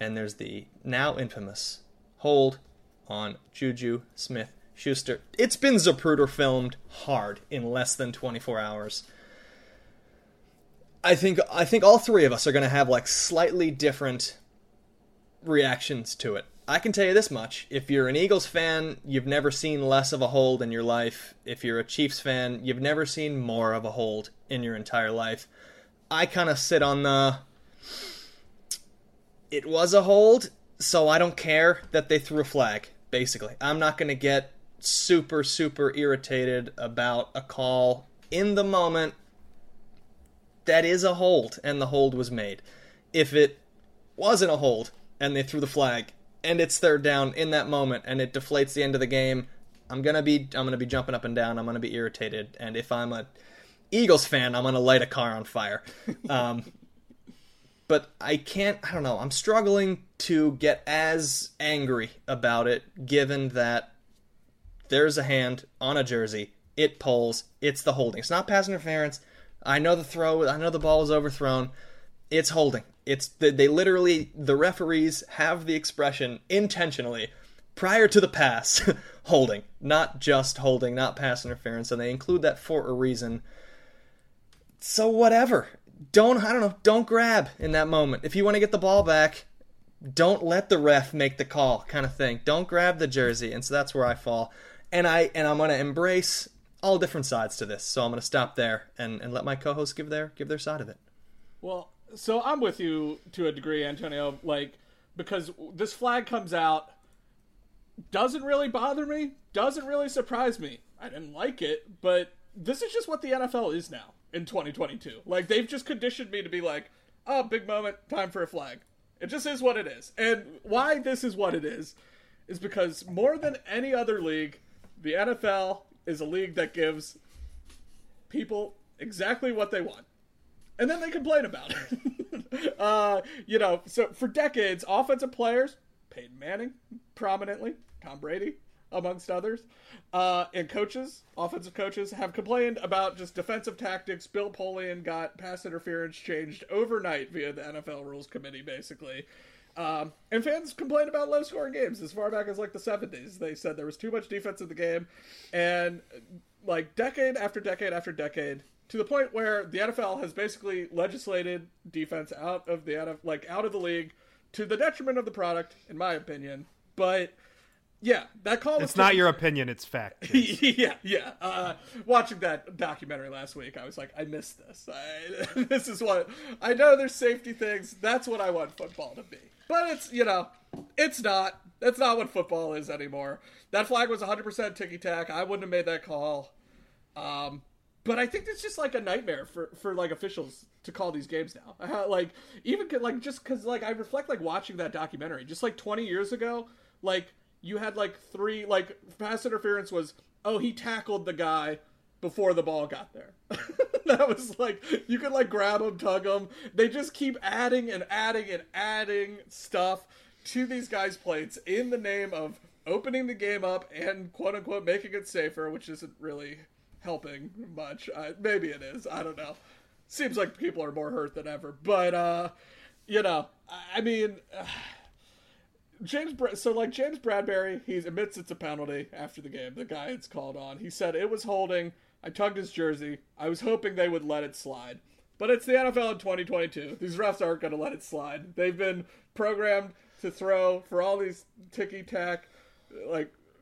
And there's the now infamous hold on Juju Smith-Schuster. It's been Zapruder filmed hard in less than 24 hours. I think all three of us are going to have like slightly different reactions to it. I can tell you this much. If you're an Eagles fan, you've never seen less of a hold in your life. If you're a Chiefs fan, you've never seen more of a hold in your entire life. I kind of sit on the... It was a hold, so I don't care that they threw a flag. Basically, I'm not going to get super, super irritated about a call in the moment that is a hold, and the hold was made. If it wasn't a hold, and they threw the flag, and it's 3rd down in that moment, and it deflates the end of the game, I'm gonna be jumping up and down. I'm gonna be irritated, and if I'm a Eagles fan, I'm gonna light a car on fire. But I don't know, I'm struggling to get as angry about it, given that there's a hand on a jersey, it pulls, it's the holding. It's not pass interference. I know the ball was overthrown. It's holding. The referees have the expression intentionally, prior to the pass, holding. Not just holding, not pass interference, and they include that for a reason. So whatever. Don't grab in that moment. If you want to get the ball back, don't let the ref make the call kind of thing. Don't grab the jersey. And so that's where I fall. And I'm going to embrace all different sides to this. So I'm going to stop there and let my co-hosts give their side of it. Well, so I'm with you to a degree, Antonio, like, because this flag comes out doesn't really bother me, doesn't really surprise me. I didn't like it, but this is just what the NFL is now in 2022. Like, they've just conditioned me to be like, oh, big moment, time for a flag. It just is what it is. And why this is what it is because more than any other league, the NFL is a league that gives people exactly what they want. And then they complain about it. So for decades, offensive players, Peyton Manning prominently, Tom Brady amongst others, and coaches, offensive coaches, have complained about just defensive tactics. Bill Polian got pass interference changed overnight via the NFL Rules Committee, basically. And fans complained about low-scoring games as far back as, like, the 70s. They said there was too much defense in the game. And, like, decade after decade after decade, to the point where the NFL has basically legislated defense out of the league to the detriment of the product, in my opinion. But... yeah, that call was... it's not your opinion, it's fact. Yeah. Watching that documentary last week, I was like, I missed this. This is what... I know there's safety things. That's what I want football to be. But it's, it's not. That's not what football is anymore. That flag was 100% ticky-tack. I wouldn't have made that call. But I think it's just, like, a nightmare for officials to call these games now. I reflect, watching that documentary. Just, 20 years ago, you had, three, pass interference was, oh, he tackled the guy before the ball got there. That was, you could, grab him, tug him. They just keep adding and adding and adding stuff to these guys' plates in the name of opening the game up and, quote-unquote, making it safer, which isn't really helping much. Maybe it is. I don't know. Seems like people are more hurt than ever. But, I mean... James Bradbury, he admits it's a penalty after the game. The guy it's called on. He said, it was holding. I tugged his jersey. I was hoping they would let it slide. But it's the NFL in 2022. These refs aren't going to let it slide. They've been programmed to throw for all these ticky-tack,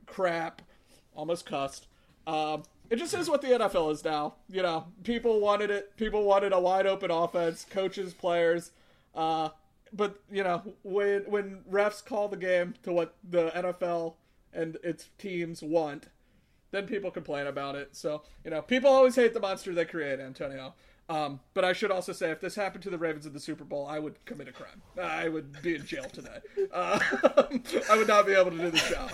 crap. Almost cussed. It just is what the NFL is now. People wanted it. People wanted a wide-open offense. Coaches, players, but, when refs call the game to what the NFL and its teams want, then people complain about it. So, people always hate the monster they create, Antonio. But I should also say, if this happened to the Ravens in the Super Bowl, I would commit a crime. I would be in jail today. I would not be able to do the show.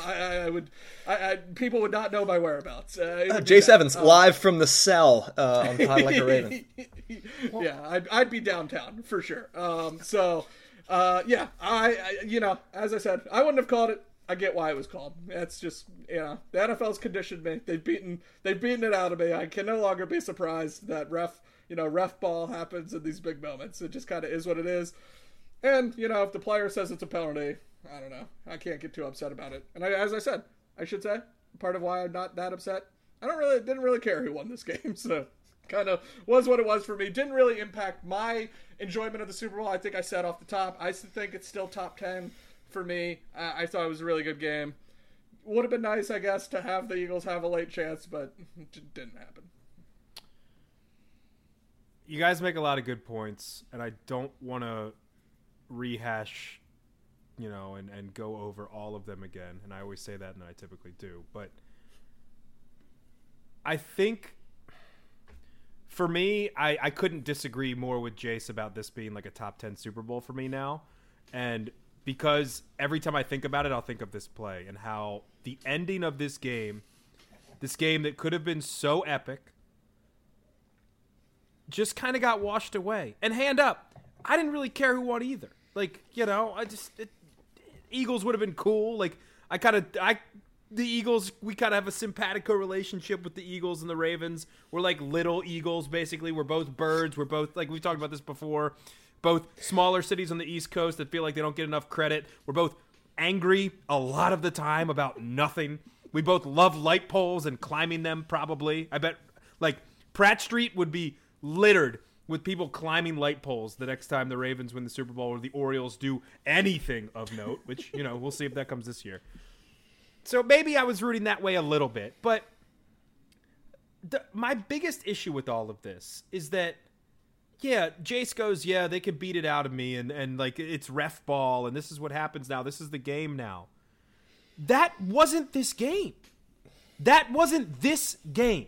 People would not know my whereabouts. Jace Evans, live from the cell on Pod Like a Raven. Yeah, I'd be downtown for sure. As I said, I wouldn't have called it. I get why it was called. That's just, the NFL's conditioned me. They've beaten it out of me. I can no longer be surprised that ref ball happens in these big moments. It just kind of is what it is. And, if the player says it's a penalty, I don't know. I can't get too upset about it. And I should say, part of why I'm not that upset, I didn't really care who won this game. So kind of was what it was for me. Didn't really impact my enjoyment of the Super Bowl. I think I said off the top, I think it's still top 10 for me. I thought it was a really good game. Would have been nice, I guess, to have the Eagles have a late chance, but it didn't happen. You guys make a lot of good points, and I don't want to rehash, and go over all of them again. And I always say that, and I typically do. But I think, for me, I couldn't disagree more with Jace about this being a top 10 Super Bowl for me now. And because every time I think about it, I'll think of this play and how the ending of this game that could have been so epic, just kind of got washed away. And hand up, I didn't really care who won either. Eagles would have been cool. The Eagles, we kind of have a simpatico relationship with the Eagles and the Ravens. We're like little Eagles, basically. We're both birds. We're both, we've talked about this before, both smaller cities on the East Coast that feel like they don't get enough credit. We're both angry a lot of the time about nothing. We both love light poles and climbing them, probably. I bet, Pratt Street would be littered with people climbing light poles the next time the Ravens win the Super Bowl or the Orioles do anything of note, which, we'll see if that comes this year. So maybe I was rooting that way a little bit, but my biggest issue with all of this is that, Jace goes, they could beat it out of me, and it's ref ball, and this is what happens now. This is the game now. That wasn't this game. That wasn't this game.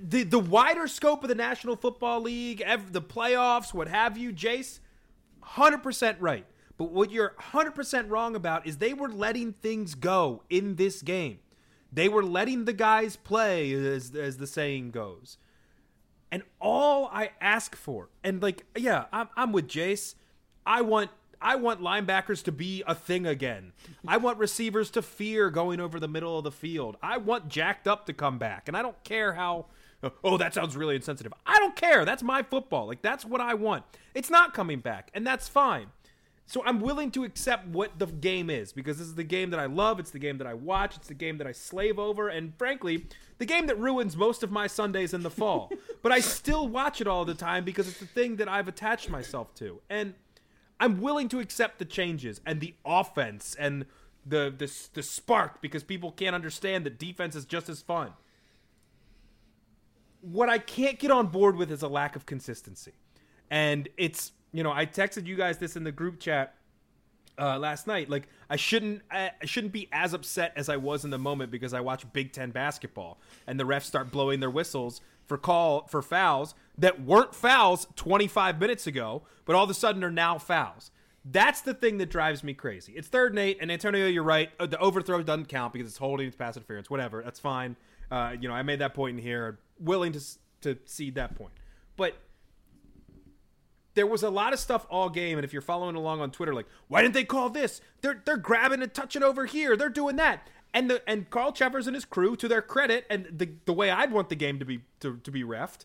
The wider scope of the National Football League, the playoffs, what have you, Jace, 100% right. But what you're 100% wrong about is they were letting things go in this game. They were letting the guys play, as the saying goes. And all I ask for, and like, yeah, I'm with Jace. I want linebackers to be a thing again. I want receivers to fear going over the middle of the field. I want jacked up to come back. And I don't care how, oh, that sounds really insensitive. I don't care. That's my football. Like, that's what I want. It's not coming back, and that's fine. So I'm willing to accept what the game is, because this is the game that I love. It's the game that I watch. It's the game that I slave over. And frankly, the game that ruins most of my Sundays in the fall. But I still watch it all the time because it's the thing that I've attached myself to. And I'm willing to accept the changes and the offense and the spark, because people can't understand that defense is just as fun. What I can't get on board with is a lack of consistency. And it's, you know, I texted you guys this in the group chat last night. Like, I shouldn't be as upset as I was in the moment, because I watch Big Ten basketball and the refs start blowing their whistles for fouls that weren't fouls 25 minutes ago, but all of a sudden are now fouls. That's the thing that drives me crazy. It's 3rd and 8, and Antonio, you're right. The overthrow doesn't count because it's holding, it's pass interference, whatever. That's fine. You know, I made that point in here. Willing to cede that point. But there was a lot of stuff all game, and if you're following along on Twitter, like, why didn't they call this? They're grabbing and touching over here. They're doing that. And Carl Chevers and his crew, to their credit, and the way I'd want the game to be reffed,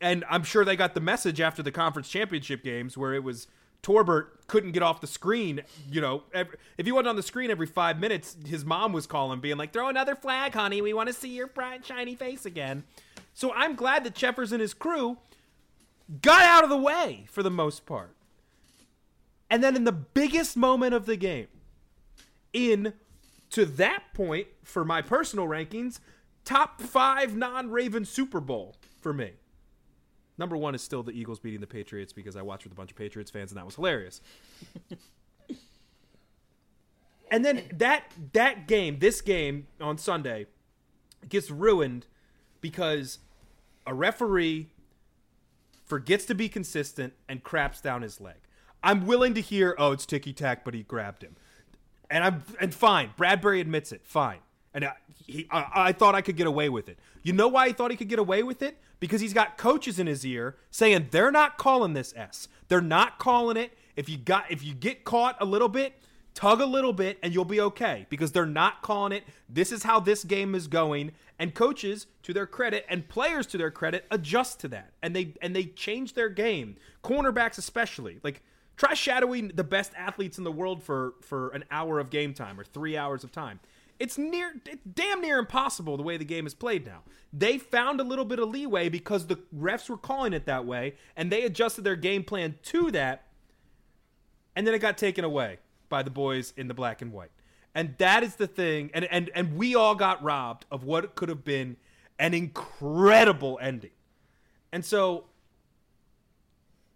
and I'm sure they got the message after the conference championship games where it was Torbert couldn't get off the screen. You know, if he wasn't on the screen every 5 minutes, his mom was calling, being like, throw another flag, honey. We want to see your bright, shiny face again. So I'm glad that Chevers and his crew got out of the way for the most part. And then in the biggest moment of the game, to that point, for my personal rankings, top 5 non-Raven Super Bowl for me. Number 1 is still the Eagles beating the Patriots, because I watched with a bunch of Patriots fans and that was hilarious. And then that game, this game on Sunday, gets ruined because a referee forgets to be consistent and craps down his leg. I'm willing to hear, oh, it's ticky-tack, but he grabbed him. And fine, Bradbury admits it, fine. And I thought I could get away with it. You know why he thought he could get away with it? Because he's got coaches in his ear saying they're not calling this S. They're not calling it. If you get caught a little bit, tug a little bit, and you'll be okay, because they're not calling it. This is how this game is going. And coaches, to their credit, and players, to their credit, adjust to that. And they change their game. Cornerbacks especially. Like, try shadowing the best athletes in the world for an hour of game time or 3 hours of time. It's damn near impossible the way the game is played now. They found a little bit of leeway because the refs were calling it that way, and they adjusted their game plan to that, and then it got taken away by the boys in the black and white. And that is the thing, and we all got robbed of what could have been an incredible ending. And so,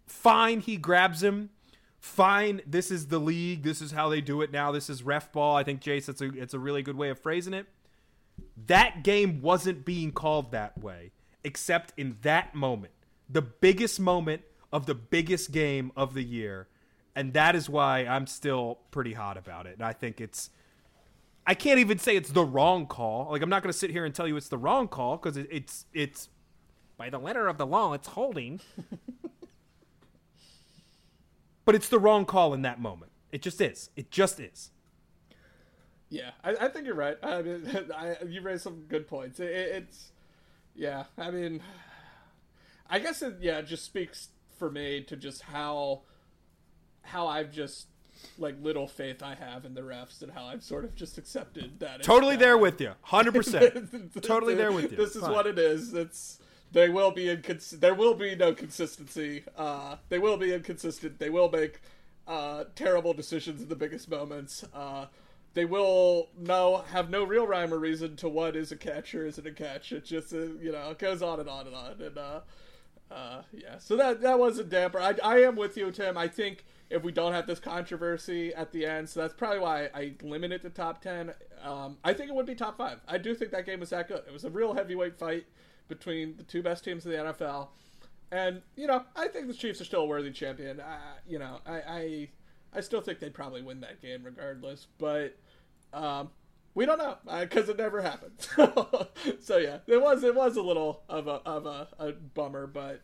fine, he grabs him. Fine, this is the league. This is how they do it now. This is ref ball. I think, Jace, it's a really good way of phrasing it. That game wasn't being called that way, except in that moment. The biggest moment of the biggest game of the year. And that is why I'm still pretty hot about it. And I think I can't even say it's the wrong call. Like, I'm not going to sit here and tell you it's the wrong call, because it's by the letter of the law, it's holding. But it's the wrong call in that moment. It just is. It just is. Yeah, I think you're right. I mean, you raised some good points. It's, yeah, I mean, I guess it just speaks for me to just how I've just, like, little faith I have in the refs, and how I've sort of just accepted that. Totally there with you. 100%. Totally there with you. This is fine. What it is. It's... They will be there will be no consistency. They will be inconsistent. They will make terrible decisions in the biggest moments. They will have no real rhyme or reason to what is a catch or isn't a catch. It just, it goes on and on and on. And Yeah, so that was a damper. I am with you, Tim. I think if we don't have this controversy at the end, so that's probably why I limit it to top 10. I think it would be top 5. I do think that game was that good. It was a real heavyweight fight between the two best teams in the NFL. And, you know, I think the Chiefs are still a worthy champion. I still think they'd probably win that game regardless. But we don't know because it never happened. So, yeah, it was a little of a bummer. But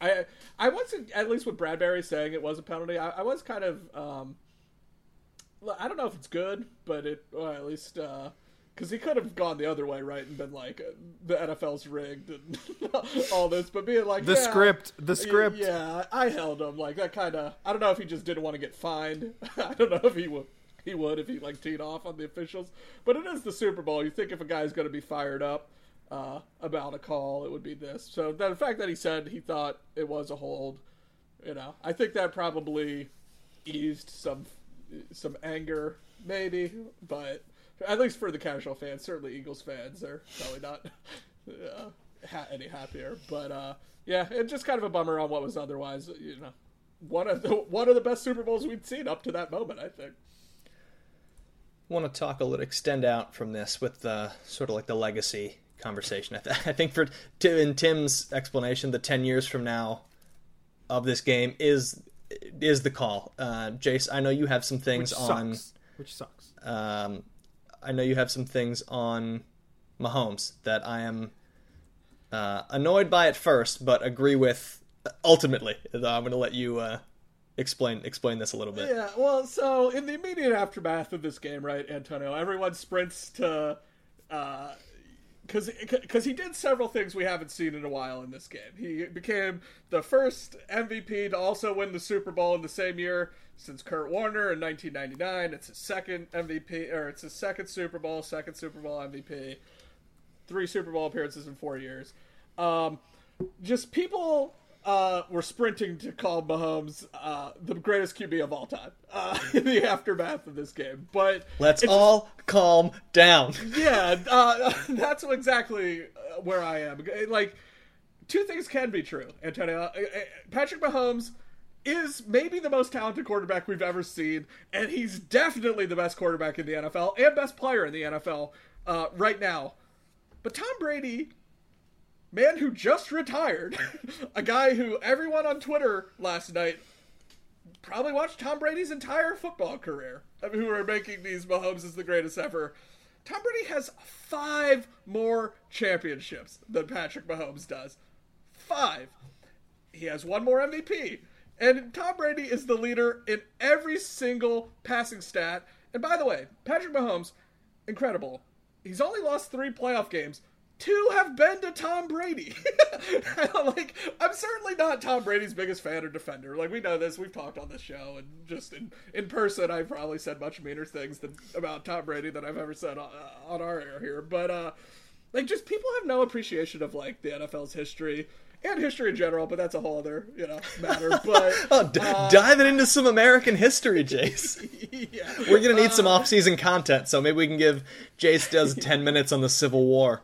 I wasn't, at least with Bradbury saying it was a penalty, I was kind of, I don't know if it's good, but at least... because he could have gone the other way, right, and been like, the NFL's rigged and all this, but being like, The script. Yeah, I held him. Like, that kind of, I don't know if he just didn't want to get fined. I don't know if he would if he, like, teed off on the officials. But it is the Super Bowl. You think if a guy's going to be fired up about a call, it would be this. So the fact that he said he thought it was a hold, you know, I think that probably eased some anger, maybe, but... at least for the casual fans, certainly Eagles fans are probably not any happier. But yeah, it's just kind of a bummer on what was otherwise, you know, one of the best Super Bowls we'd seen up to that moment, I think. I want to talk a little, extend out from this with sort of like the legacy conversation. I think for in Tim's explanation, the 10 years from now of this game is the call. Jace, I know you have some things which sucks. I know you have some things on Mahomes that I am annoyed by at first, but agree with ultimately. I'm going to let you explain this a little bit. Yeah, well, so in the immediate aftermath of this game, right, Antonio, everyone sprints to... because he did several things we haven't seen in a while in this game. He became the first MVP to also win the Super Bowl in the same year since Kurt Warner in 1999. It's his second MVP, or it's his second Super Bowl MVP, 3 Super Bowl appearances in 4 years. Just people were sprinting to call Mahomes the greatest QB of all time in the aftermath of this game. But let's all calm down. Yeah, that's exactly where I am. Like, two things can be true, Antonio. Patrick Mahomes is maybe the most talented quarterback we've ever seen, and he's definitely the best quarterback in the NFL and best player in the NFL right now. But Tom Brady... man who just retired, a guy who everyone on Twitter last night probably watched Tom Brady's entire football career, who are making these Mahomes is the greatest ever. Tom Brady has 5 more championships than Patrick Mahomes does. 5. He has 1 more MVP. And Tom Brady is the leader in every single passing stat. And by the way, Patrick Mahomes, incredible. He's only lost 3 playoff games. 2 have been to Tom Brady. Like, I'm certainly not Tom Brady's biggest fan or defender. Like, we know this. We've talked on this show. And just in person, I've probably said much meaner things about Tom Brady than I've ever said on our air here. But, like, just people have no appreciation of, like, the NFL's history. And history in general, but that's a whole other, you know, matter. But diving into some American history, Jace. Yeah. We're going to need some off-season content, so maybe we can give Jace does 10 minutes on the Civil War.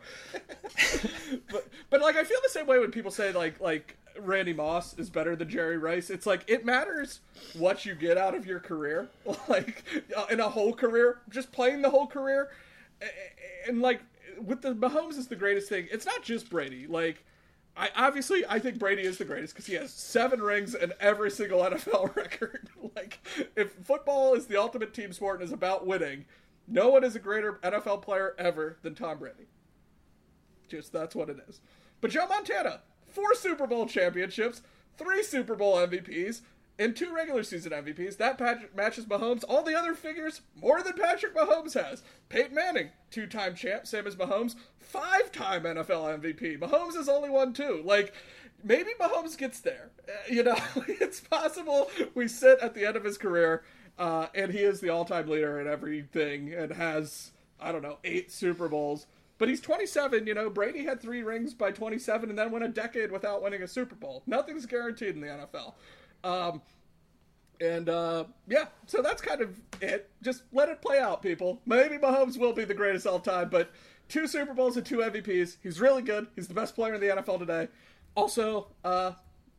but like, I feel the same way when people say, like Randy Moss is better than Jerry Rice. It's like, it matters what you get out of your career. Like, in a whole career, just playing the whole career. And, like, with the Mahomes is the greatest thing. It's not just Brady, like... I think Brady is the greatest because he has 7 rings and every single NFL record. Like, if football is the ultimate team sport and is about winning, no one is a greater NFL player ever than Tom Brady. Just, that's what it is. But Joe Montana, 4 Super Bowl championships, 3 Super Bowl MVPs, and 2 regular season MVPs. That matches Mahomes. All the other figures, more than Patrick Mahomes has. Peyton Manning, 2-time champ, same as Mahomes. 5-time NFL MVP. Mahomes has only won 2. Like, maybe Mahomes gets there. You know, it's possible we sit at the end of his career, and he is the all-time leader in everything and has, I don't know, 8 Super Bowls. But he's 27, you know, Brady had 3 rings by 27 and then went a decade without winning a Super Bowl. Nothing's guaranteed in the NFL. Yeah, so that's kind of it. Just let it play out, people. Maybe Mahomes will be the greatest all time, but 2 Super Bowls and 2 MVPs. He's really good. He's the best player in the NFL today. Also,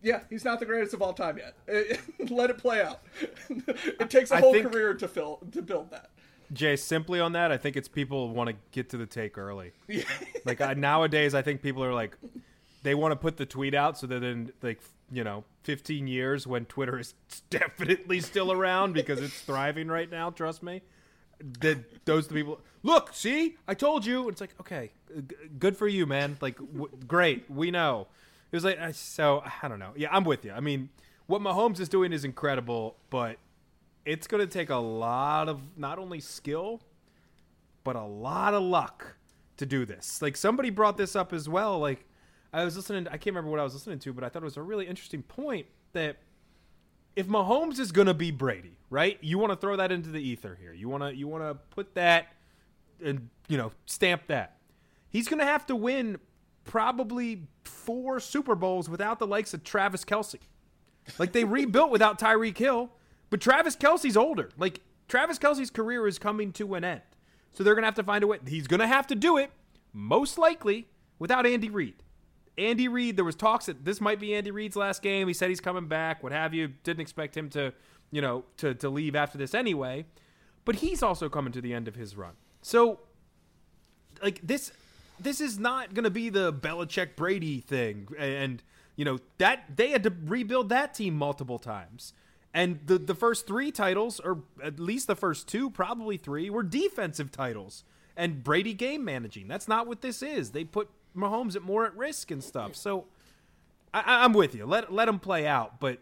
yeah, he's not the greatest of all time yet. Let it play out. It takes a whole career to build that. Jay, simply on that, I think it's people want to get to the take early. Yeah. Like nowadays, I think people are like, they want to put the tweet out so that in 15 years when Twitter is definitely still around because it's thriving right now. Trust me. Those people look, see, I told you. It's like, okay, good for you, man. Like, great. We know. It was like, so I don't know. Yeah, I'm with you. I mean, what Mahomes is doing is incredible, but it's going to take a lot of not only skill, but a lot of luck to do this. Like, somebody brought this up as well. Like, I can't remember what I was listening to, but I thought it was a really interesting point that if Mahomes is going to be Brady, right? You want to throw that into the ether here. You want to put that and, stamp that. He's going to have to win probably 4 Super Bowls without the likes of Travis Kelce. Like, they rebuilt without Tyreek Hill, but Travis Kelce's older. Like, Travis Kelce's career is coming to an end. So they're going to have to find a way. He's going to have to do it, most likely, without Andy Reid. Andy Reid, there was talks that this might be Andy Reid's last game. He said he's coming back, what have you. Didn't expect him to leave after this anyway. But he's also coming to the end of his run. So, like, this is not going to be the Belichick-Brady thing. And, that they had to rebuild that team multiple times. And the first 3 titles, or at least the first 2, probably 3, were defensive titles. And Brady game managing. That's not what this is. They put Mahomes more at risk and stuff. So I'm with you. Let him play out. But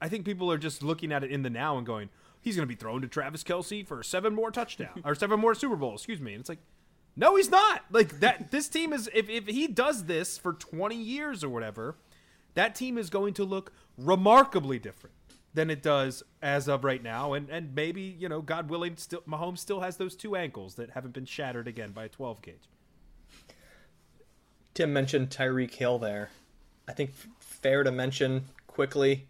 I think people are just looking at it in the now and going, he's going to be thrown to Travis Kelce for 7 more touchdowns or 7 more Super Bowls. Excuse me. And it's like, no, he's not. Like that. This team is, if he does this for 20 years or whatever, that team is going to look remarkably different than it does as of right now. And maybe, God willing, Mahomes still has those 2 ankles that haven't been shattered again by a 12 gauge. Tim mentioned Tyreek Hill there. I think fair to mention quickly,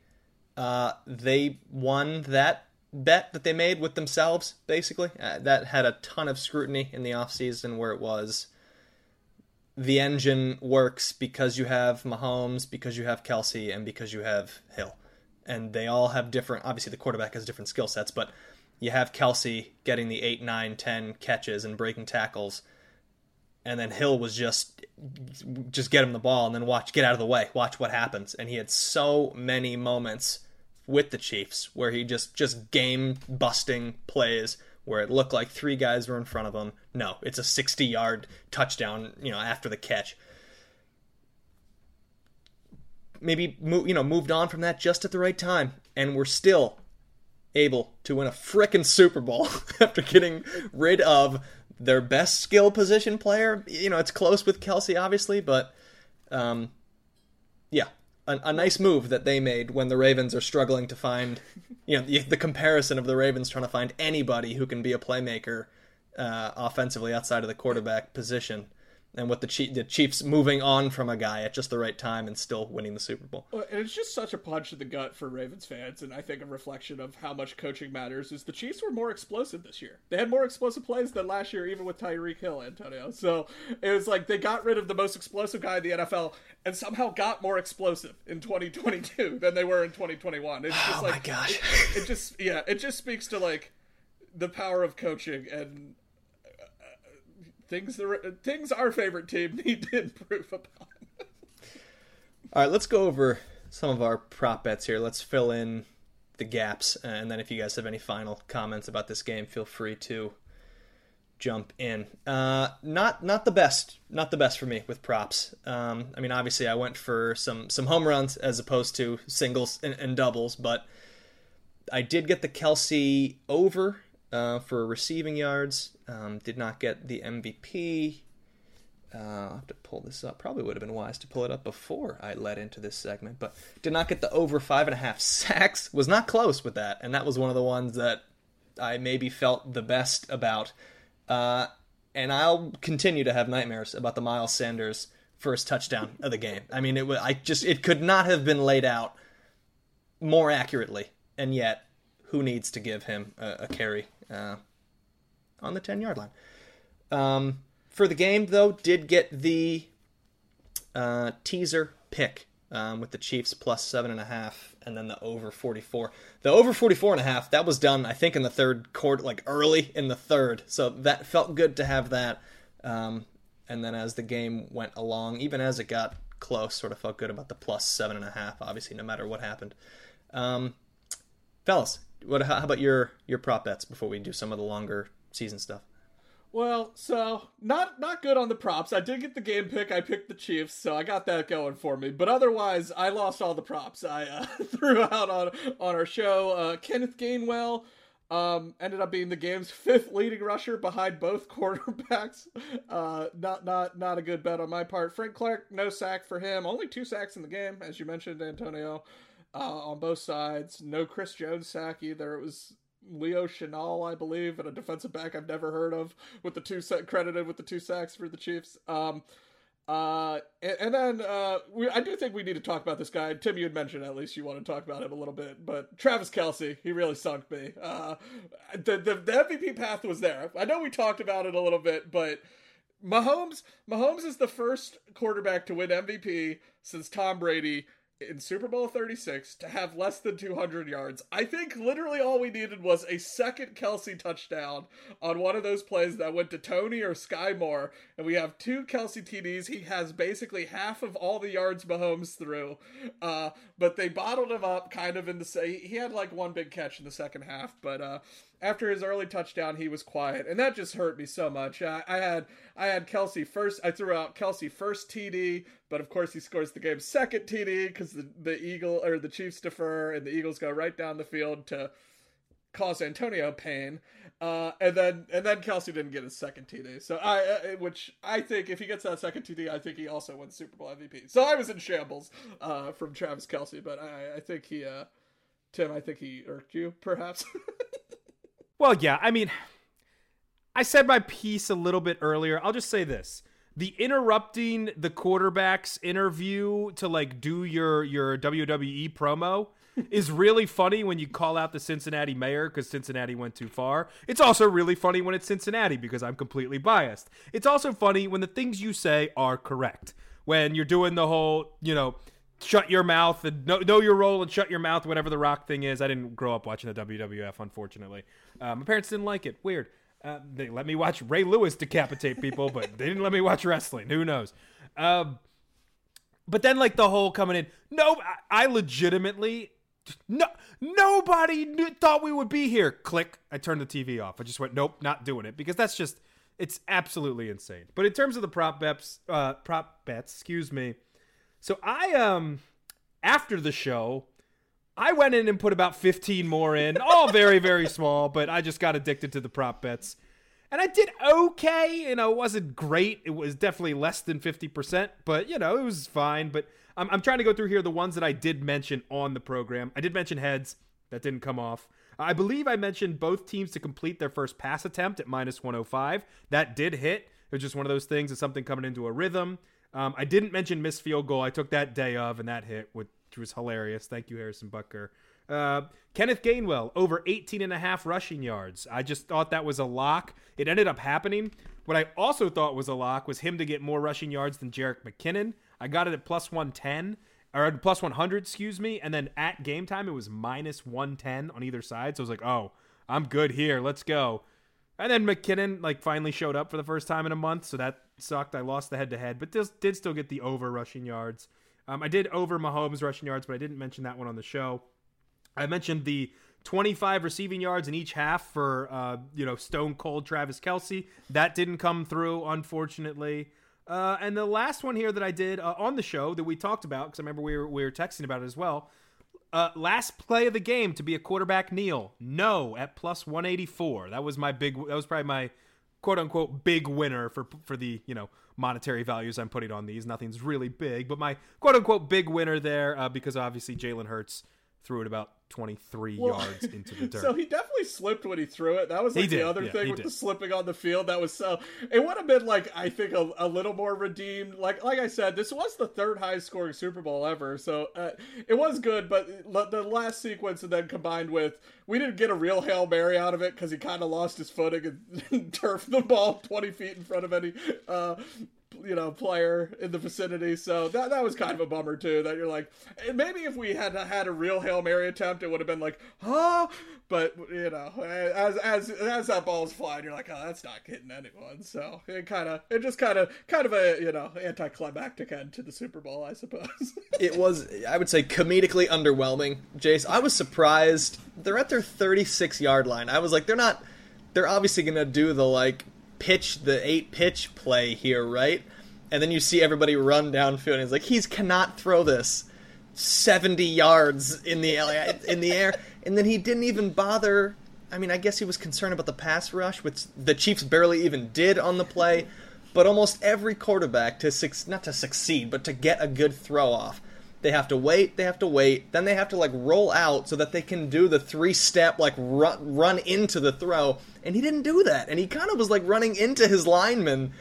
they won that bet that they made with themselves, basically. That had a ton of scrutiny in the offseason where it was the engine works because you have Mahomes, because you have Kelce, and because you have Hill. And they all have different, obviously the quarterback has different skill sets, but you have Kelce getting the 8, 9, 10 catches and breaking tackles. And then Hill was just get him the ball and then get out of the way, watch what happens. And he had so many moments with the Chiefs where he just game-busting plays where it looked like 3 guys were in front of him. No, it's a 60-yard touchdown, after the catch. Maybe, moved on from that just at the right time. And we're still able to win a frickin' Super Bowl after getting rid of their best skill position player. It's close with Kelce, obviously, but a nice move that they made when the Ravens are struggling to find, the comparison of the Ravens trying to find anybody who can be a playmaker offensively outside of the quarterback position, and with the Chiefs moving on from a guy at just the right time and still winning the Super Bowl. Well, and it's just such a punch in the gut for Ravens fans, and I think a reflection of how much coaching matters is the Chiefs were more explosive this year. They had more explosive plays than last year, even with Tyreek Hill, Antonio. So it was like they got rid of the most explosive guy in the NFL and somehow got more explosive in 2022 than they were in 2021. It's just my gosh. It just speaks to, like, the power of coaching and things our favorite team need to improve upon. All right, let's go over some of our prop bets here. Let's fill in the gaps, and then if you guys have any final comments about this game, feel free to jump in. Not the best for me with props. I mean, obviously, I went for some home runs as opposed to singles and doubles, but I did get the Kelce over for receiving yards. Did not get the MVP. I'll have to pull this up. Probably would have been wise to pull it up before I led into this segment, but did not get the over 5.5 sacks. Was not close with that, and that was one of the ones that I maybe felt the best about. And I'll continue to have nightmares about the Miles Sanders first touchdown of the game. I mean, it could not have been laid out more accurately, and yet who needs to give him a carry on the 10-yard line? For the game, though, did get the teaser pick with the Chiefs plus 7.5, and then the over 44. The over 44.5, that was done, I think, in the third quarter, like early in the third. So that felt good to have that. And then as the game went along, even as it got close, sort of felt good about the plus 7.5, obviously, no matter what happened. Fellas, how about your prop bets before we do some of the longer season stuff? Well, so not good on the props. I did get the game pick. I picked the Chiefs, so I got that going for me. But otherwise, I lost all the props I threw out on our show. Kenneth Gainwell ended up being the game's fifth leading rusher behind both quarterbacks. Not a good bet on my part. Frank Clark, no sack for him. Only 2 sacks in the game, as you mentioned, Antonio, on both sides. No Chris Jones sack either. It was Leo Chenal, I believe, and a defensive back I've never heard of, with the 2 credited with the 2 sacks for the Chiefs. I do think we need to talk about this guy. Tim, you had mentioned at least you want to talk about him a little bit, but Travis Kelce, he really sunk me. The MVP path was there. I know we talked about it a little bit, but Mahomes is the first quarterback to win MVP since Tom Brady in Super Bowl 36 to have less than 200 yards. I think literally all we needed was a second Kelce touchdown on one of those plays that went to Toney or Sky Moore, and we have 2 Kelce TDs. He has basically half of all the yards Mahomes threw, but they bottled him up kind of in the... He had like one big catch in the second half, but after his early touchdown, he was quiet, and that just hurt me so much. I had Kelce first. I threw out Kelce first TD, but of course he scores the game's second TD because the Chiefs defer, and the Eagles go right down the field to cause Antonio pain. And then Kelce didn't get his second TD. So which I think if he gets that second TD, I think he also wins Super Bowl MVP. So I was in shambles from Travis Kelce, but I think he, Tim, I think he irked you perhaps. Well, yeah, I mean, I said my piece a little bit earlier. I'll just say this. The interrupting the quarterback's interview to, like, do your WWE promo is really funny when you call out the Cincinnati mayor because Cincinnati went too far. It's also really funny when it's Cincinnati because I'm completely biased. It's also funny when the things you say are correct. When you're doing the whole, you know, shut your mouth and know your role and shut your mouth, whatever the Rock thing is. I didn't grow up watching the WWF, unfortunately. My parents didn't like it. Weird. They let me watch Ray Lewis decapitate people, but they didn't let me watch wrestling. Who knows? But then, like, the whole coming in. No, I legitimately... No, nobody thought we would be here. Click. I turned the TV off. I just went, nope, not doing it. Because that's just... It's absolutely insane. But in terms of the prop bets, so I, after the show, I went in and put about 15 more in, all very, very small, but I just got addicted to the prop bets. And I did okay, you know, it wasn't great. It was definitely less than 50%, but, you know, it was fine. But I'm trying to go through here the ones that I did mention on the program. I did mention heads. That didn't come off. I believe I mentioned both teams to complete their first pass attempt at minus 105. That did hit. It was just one of those things. It's something coming into a rhythm. I didn't mention missed field goal. I took that day of, and that hit, which was hilarious. Thank you, Harrison Butker. Kenneth Gainwell, over 18.5 rushing yards. I just thought that was a lock. It ended up happening. What I also thought was a lock was him to get more rushing yards than Jerick McKinnon. I got it at plus 100, and then at game time, it was minus 110 on either side. So I was like, oh, I'm good here. Let's go. And then McKinnon, like, finally showed up for the first time in a month, so that sucked. I lost the head-to-head, but did still get the over rushing yards. I did over Mahomes rushing yards, but I didn't mention that one on the show. I mentioned the 25 receiving yards in each half for, Stone Cold Travis Kelce. That didn't come through, unfortunately. And the last one here that I did on the show that we talked about, because I remember we were texting about it as well, last play of the game to be a quarterback kneel. No, at plus 184. That was probably my quote unquote big winner for the, you know, monetary values I'm putting on these. Nothing's really big, but my quote unquote big winner there, because obviously Jalen Hurts threw it about 23 yards into the dirt. So he definitely slipped when he threw it. That was like the other thing with the slipping on the field. That was so... It would have been, like, I think a little more redeemed. Like I said, this was the third highest scoring Super Bowl ever. So it was good, but the last sequence and then combined with... We didn't get a real Hail Mary out of it because he kind of lost his footing and turfed the ball 20 feet in front of any... you know, player in the vicinity. So that was kind of a bummer too, that you're like, maybe if we had had a real Hail Mary attempt, it would have been like, huh? But, you know, as that ball's flying, you're like, oh, that's not hitting anyone. So it just kind of a, you know, anticlimactic end to the Super Bowl, I suppose. It was, I would say, comedically underwhelming, Jace. I was surprised. They're at their 36-yard line. I was like, they're obviously going to do the, like, the eight pitch play here, right? And then you see everybody run downfield, and it's like, he cannot throw this 70 yards in the air. And then he didn't even bother. I mean, I guess he was concerned about the pass rush, which the Chiefs barely even did on the play. But almost every quarterback, not to succeed, but to get a good throw off, they have to wait, then they have to, like, roll out so that they can do the three-step, like, run into the throw. And he didn't do that. And he kind of was, like, running into his lineman.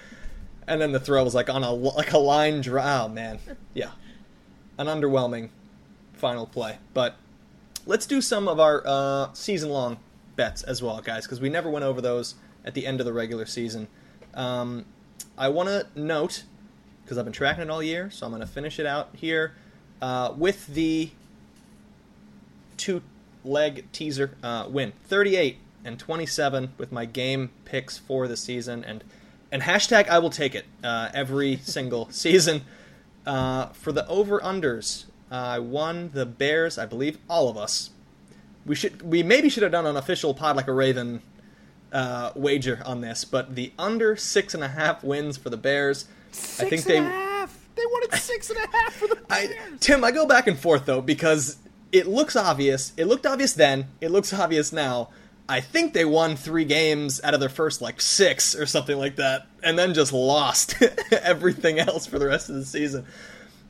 And then the throw was, like, on a line draw. Oh, man. Yeah. An underwhelming final play. But let's do some of our season-long bets as well, guys, because we never went over those at the end of the regular season. I want to note, because I've been tracking it all year, so I'm going to finish it out here with the two-leg teaser win. 38-27 with my game picks for the season. And hashtag I will take it every single season. For the over-unders, I won the Bears, I believe, all of us. We maybe should have done an official Pod Like a Raven wager on this, but the under 6.5 wins for the Bears. Six and a half. They wanted 6.5 for the Bears. Tim, I go back and forth though, because it looks obvious. It looked obvious then. It looks obvious now. I think they won 3 games out of their first, like, 6 or something like that, and then just lost everything else for the rest of the season.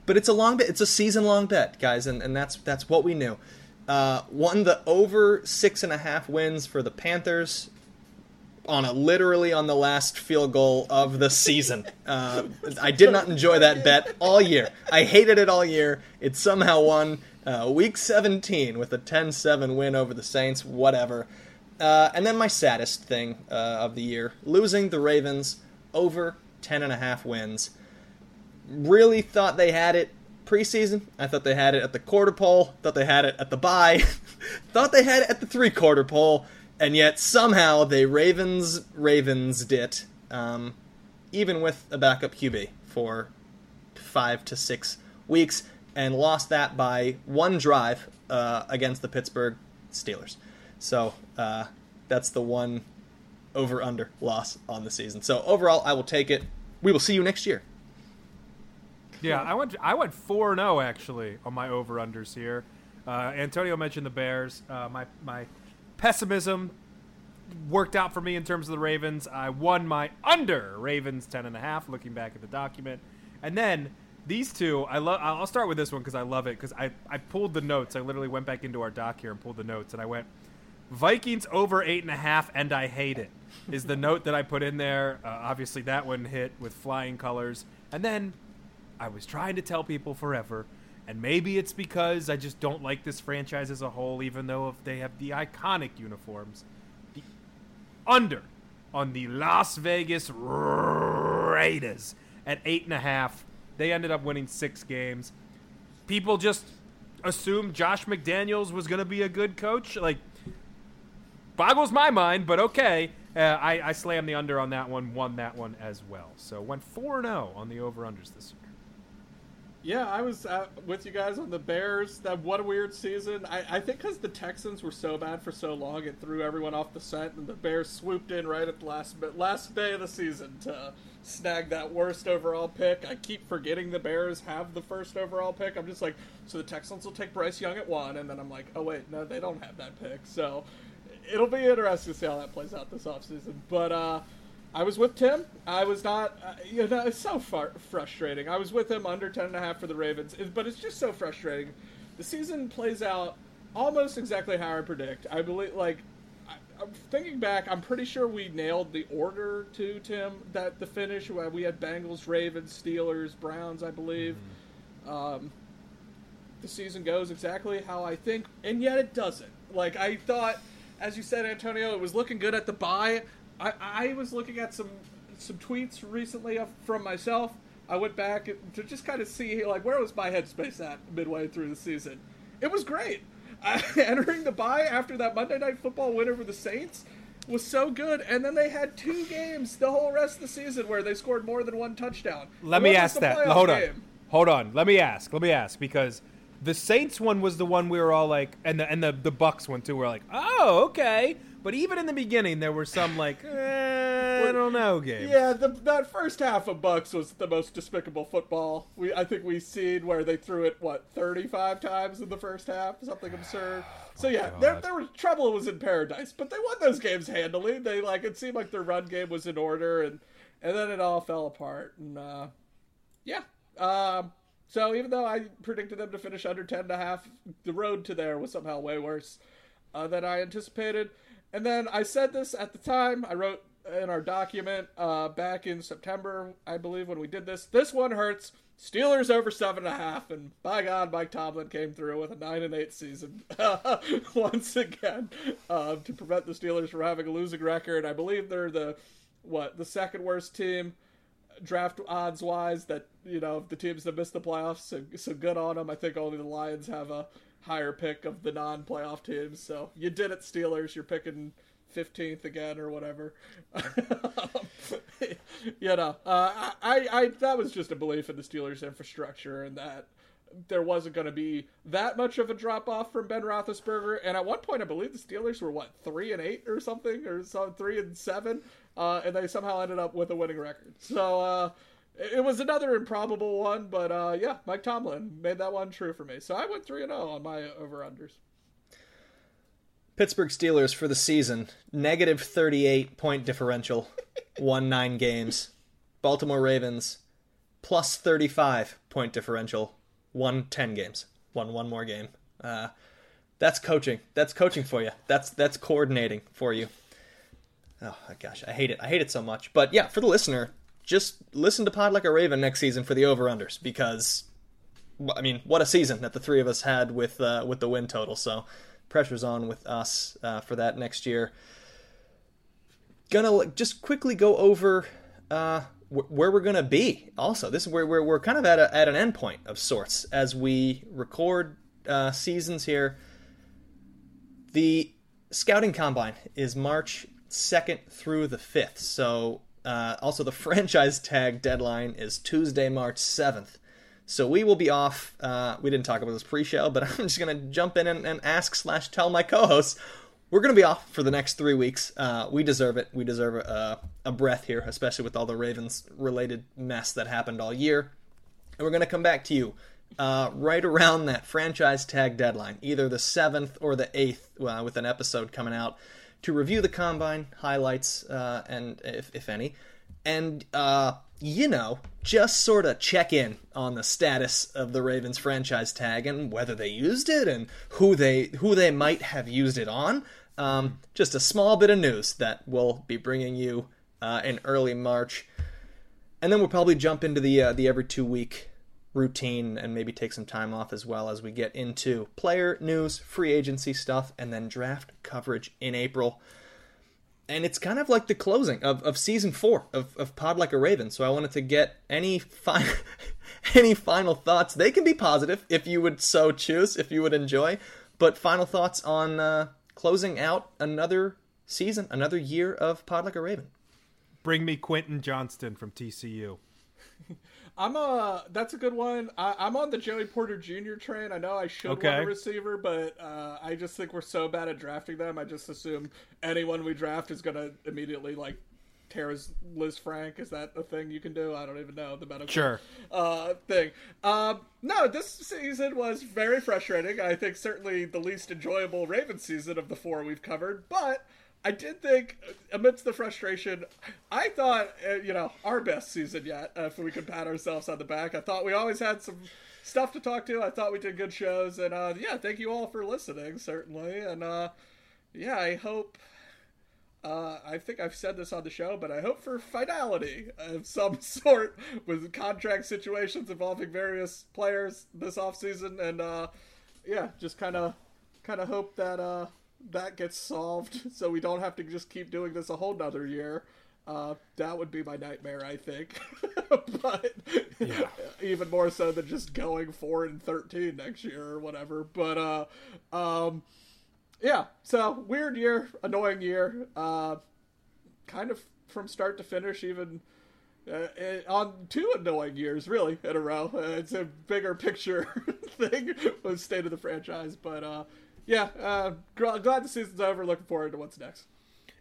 But it's a long bet. It's a season-long bet, guys, and that's what we knew. Won the over 6.5 wins for the Panthers literally on the last field goal of the season. I did not enjoy that bet all year. I hated it all year. It somehow won week 17 with a 10-7 win over the Saints, whatever. And then my saddest thing of the year, losing the Ravens over 10.5 wins. Really thought they had it preseason. I thought they had it at the quarter pole. Thought they had it at the bye. Thought they had it at the three-quarter pole. And yet somehow they Ravensed it, even with a backup QB for 5 to 6 weeks, and lost that by one drive against the Pittsburgh Steelers. So that's the one over-under loss on the season. So overall, I will take it. We will see you next year. Yeah, I went 4-0 actually on my over-unders here. Antonio mentioned the Bears. My pessimism worked out for me in terms of the Ravens. I won my under Ravens 10.5. Looking back at the document, and then these two, I'll start with this one because I love it. Because I pulled the notes. I literally went back into our doc here and pulled the notes, and I went, Vikings over 8.5, and I hate it, is the note that I put in there. Obviously, that one hit with flying colors. And then I was trying to tell people forever, and maybe it's because I just don't like this franchise as a whole, even though if they have the iconic uniforms, the under on the Las Vegas Raiders at 8.5. They ended up winning 6 games. People just assumed Josh McDaniels was going to be a good coach. Like, boggles my mind, but okay. I slammed the under on that one, won that one as well. So went 4-0 on the over-unders this year. Yeah, I was with you guys on the Bears. That what a weird season. I think because the Texans were so bad for so long, it threw everyone off the scent, and the Bears swooped in right at the last day of the season to snag that worst overall pick. I keep forgetting the Bears have the first overall pick. I'm just like, so the Texans will take Bryce Young at 1, and then I'm like, oh wait, no, they don't have that pick. So it'll be interesting to see how that plays out this offseason. But I was with Tim. I was not, you know, it's so frustrating. I was with him under 10.5 for the Ravens, but it's just so frustrating. The season plays out almost exactly how I predict. I believe, like, I'm thinking back, I'm pretty sure we nailed the order to Tim, that the finish, we had Bengals, Ravens, Steelers, Browns, I believe. The season goes exactly how I think, and yet it doesn't. Like, I thought, as you said, Antonio, it was looking good at the bye. I was looking at some some tweets recently from myself. I went back to just kind of see, like, where was my headspace at midway through the season? It was great. Entering the bye after that Monday Night Football win over the Saints was so good, and then they had two games the whole rest of the season where they scored more than one touchdown. Let me ask, because the Saints one was the one we were all like, and the Bucks one too, we're like, oh, okay. But even in the beginning, there were some like, I don't know games. Yeah, that first half of Bucks was the most despicable football I think we've seen, where they threw it, 35 times in the first half? Something absurd. So yeah, there was trouble was in paradise, but they won those games handily. They it seemed like their run game was in order, and then it all fell apart. And so even though I predicted them to finish under 10.5, the road to there was somehow way worse than I anticipated. And then I said this at the time, I wrote in our document back in September, I believe, when we did this. This one hurts. Steelers over 7.5, and by God, Mike Tomlin came through with a 9-8 season once again to prevent the Steelers from having a losing record. I believe they're the second worst team draft odds wise. That, you know, of the teams that missed the playoffs, so good on them. I think only the Lions have a higher pick of the non-playoff teams. So you did it, Steelers. You're picking 15th again or whatever. I that was just a belief in the Steelers' infrastructure and that there wasn't going to be that much of a drop-off from Ben Roethlisberger. And at one point, I believe the Steelers were, 3-8 or something? Or 3-7? And they somehow ended up with a winning record. So it was another improbable one, but Mike Tomlin made that one true for me. So I went 3-0 on my over-unders. Pittsburgh Steelers for the season, negative 38 point differential, won 9 games. Baltimore Ravens, plus 35 point differential, won 10 games, won one more game. That's coaching. That's coaching for you. That's coordinating for you. Oh my gosh, I hate it. I hate it so much. But yeah, for the listener, just listen to Pod Like a Raven next season for the over-unders, because, what a season that the three of us had with the win total. So pressure's on with us for that next year. Gonna just quickly go over where we're gonna be. Also, this is where we're kind of at an end point of sorts as we record seasons here. The scouting combine is March 2nd through the 5th. So also the franchise tag deadline is Tuesday, March 7th. So we will be off. We didn't talk about this pre-show, but I'm just going to jump in and ask / tell my co-hosts, we're going to be off for the next 3 weeks. We deserve it. We deserve a breath here, especially with all the Ravens-related mess that happened all year. And we're going to come back to you right around that franchise tag deadline, either the 7th or the 8th, with an episode coming out to review the combine highlights, and if any. And, just sort of check in on the status of the Ravens franchise tag and whether they used it and who they might have used it on. Just a small bit of news that we'll be bringing you in early March. And then we'll probably jump into the every 2-week routine and maybe take some time off as well as we get into player news, free agency stuff, and then draft coverage in April. And it's kind of like the closing of season 4 of Pod Like a Raven. So I wanted to get any final thoughts. They can be positive if you would so choose, if you would enjoy. But final thoughts on closing out another season, another year of Pod Like a Raven. Bring me Quentin Johnston from TCU. That's a good one. I'm on the Joey Porter Jr. train. I know I should want a receiver, but I just think we're so bad at drafting them. I just assume anyone we draft is going to immediately tear his Liz Frank. Is that a thing you can do? I don't even know the medical thing. No, this season was very frustrating. I think certainly the least enjoyable Ravens season of the 4 we've covered, but I did think, amidst the frustration, I thought, our best season yet, if we could pat ourselves on the back. I thought we always had some stuff to talk to. I thought we did good shows. And, thank you all for listening, certainly. And, I hope, I think I've said this on the show, but I hope for finality of some sort with contract situations involving various players this offseason. And, just kind of hope that that gets solved so we don't have to just keep doing this a whole nother year That would be my nightmare, I think. But yeah. Even more so than just going 4-13 next year or whatever. But yeah, so weird year, annoying year, kind of from start to finish, even on two annoying years really in a row. It's a bigger picture thing with state of the franchise, but glad the season's over. Looking forward to what's next.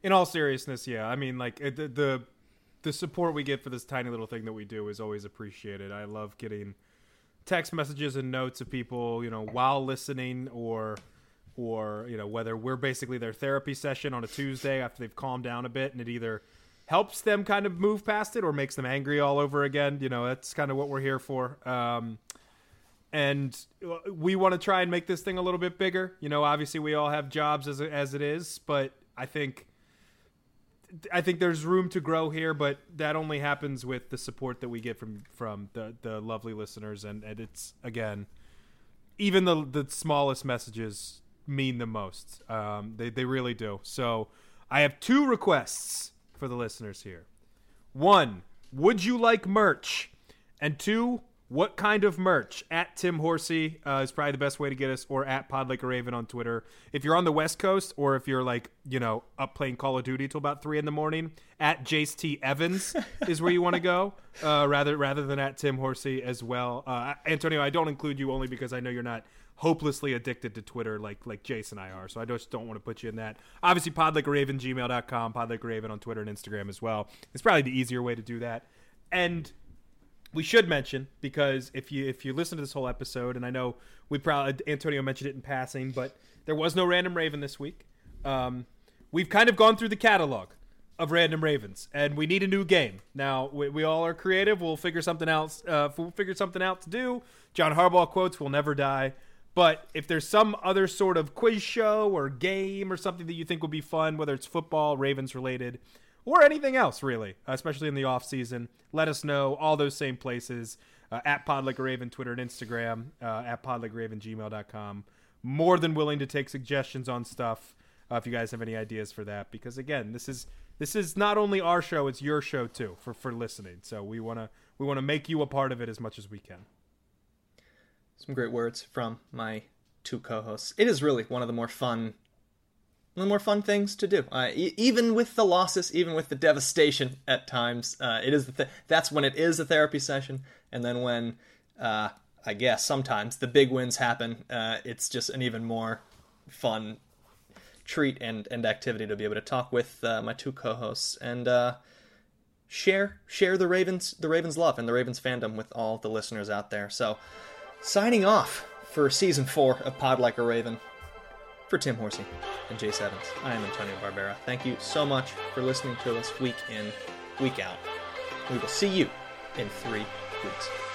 In all seriousness, yeah, I mean, like the support we get for this tiny little thing that we do is always appreciated. I love getting text messages and notes of people, you know, while listening or you know, whether we're basically their therapy session on a Tuesday after they've calmed down a bit, and it either helps them kind of move past it or makes them angry all over again. You know, that's kind of what we're here for. And we want to try and make this thing a little bit bigger. You know, obviously we all have jobs as it is, but I think there's room to grow here, but that only happens with the support that we get from the lovely listeners. And it's, again, even the smallest messages mean the most. They really do. So I have two requests for the listeners here. One, would you like merch? And two, what kind of merch? At Tim Horsey is probably the best way to get us, or at Pod Like a Raven on Twitter. If you're on the West Coast, or if you're like, you know, up playing Call of Duty till about 3 a.m, at Jace T. Evans is where you want to go, rather than at Tim Horsey as well. Antonio, I don't include you only because I know you're not hopelessly addicted to Twitter like Jace and I are, so I just don't want to put you in that. Obviously, podlikeraven, gmail.com, podlikeraven on Twitter and Instagram as well. It's probably the easier way to do that. And we should mention, because if you listen to this whole episode, and I know we probably Antonio mentioned it in passing, but there was no Random Raven this week. We've kind of gone through the catalog of Random Ravens, and we need a new game. Now we all are creative. We'll figure something else. We'll figure something out to do. John Harbaugh quotes will never die. But if there's some other sort of quiz show or game or something that you think would be fun, whether it's football, Ravens related, or anything else, really, especially in the off season, let us know. All those same places, at Pod Like a Raven, Twitter and Instagram, at podlikeraven, gmail.com. More than willing to take suggestions on stuff if you guys have any ideas for that, because again, this is not only our show; it's your show too for listening. So we wanna make you a part of it as much as we can. Some great words from my two co-hosts. It is really one of the more fun things to do, even with the losses, even with the devastation at times. It is that's when it is a therapy session, and then when I guess sometimes the big wins happen, it's just an even more fun treat and activity to be able to talk with my two co-hosts and share the Ravens love and the Ravens fandom with all the listeners out there. So signing off for season 4 of Pod Like a Raven. For Tim Horsey and Jace Evans, I am Antonio Barbera. Thank you so much for listening to us week in, week out. We will see you in 3 weeks.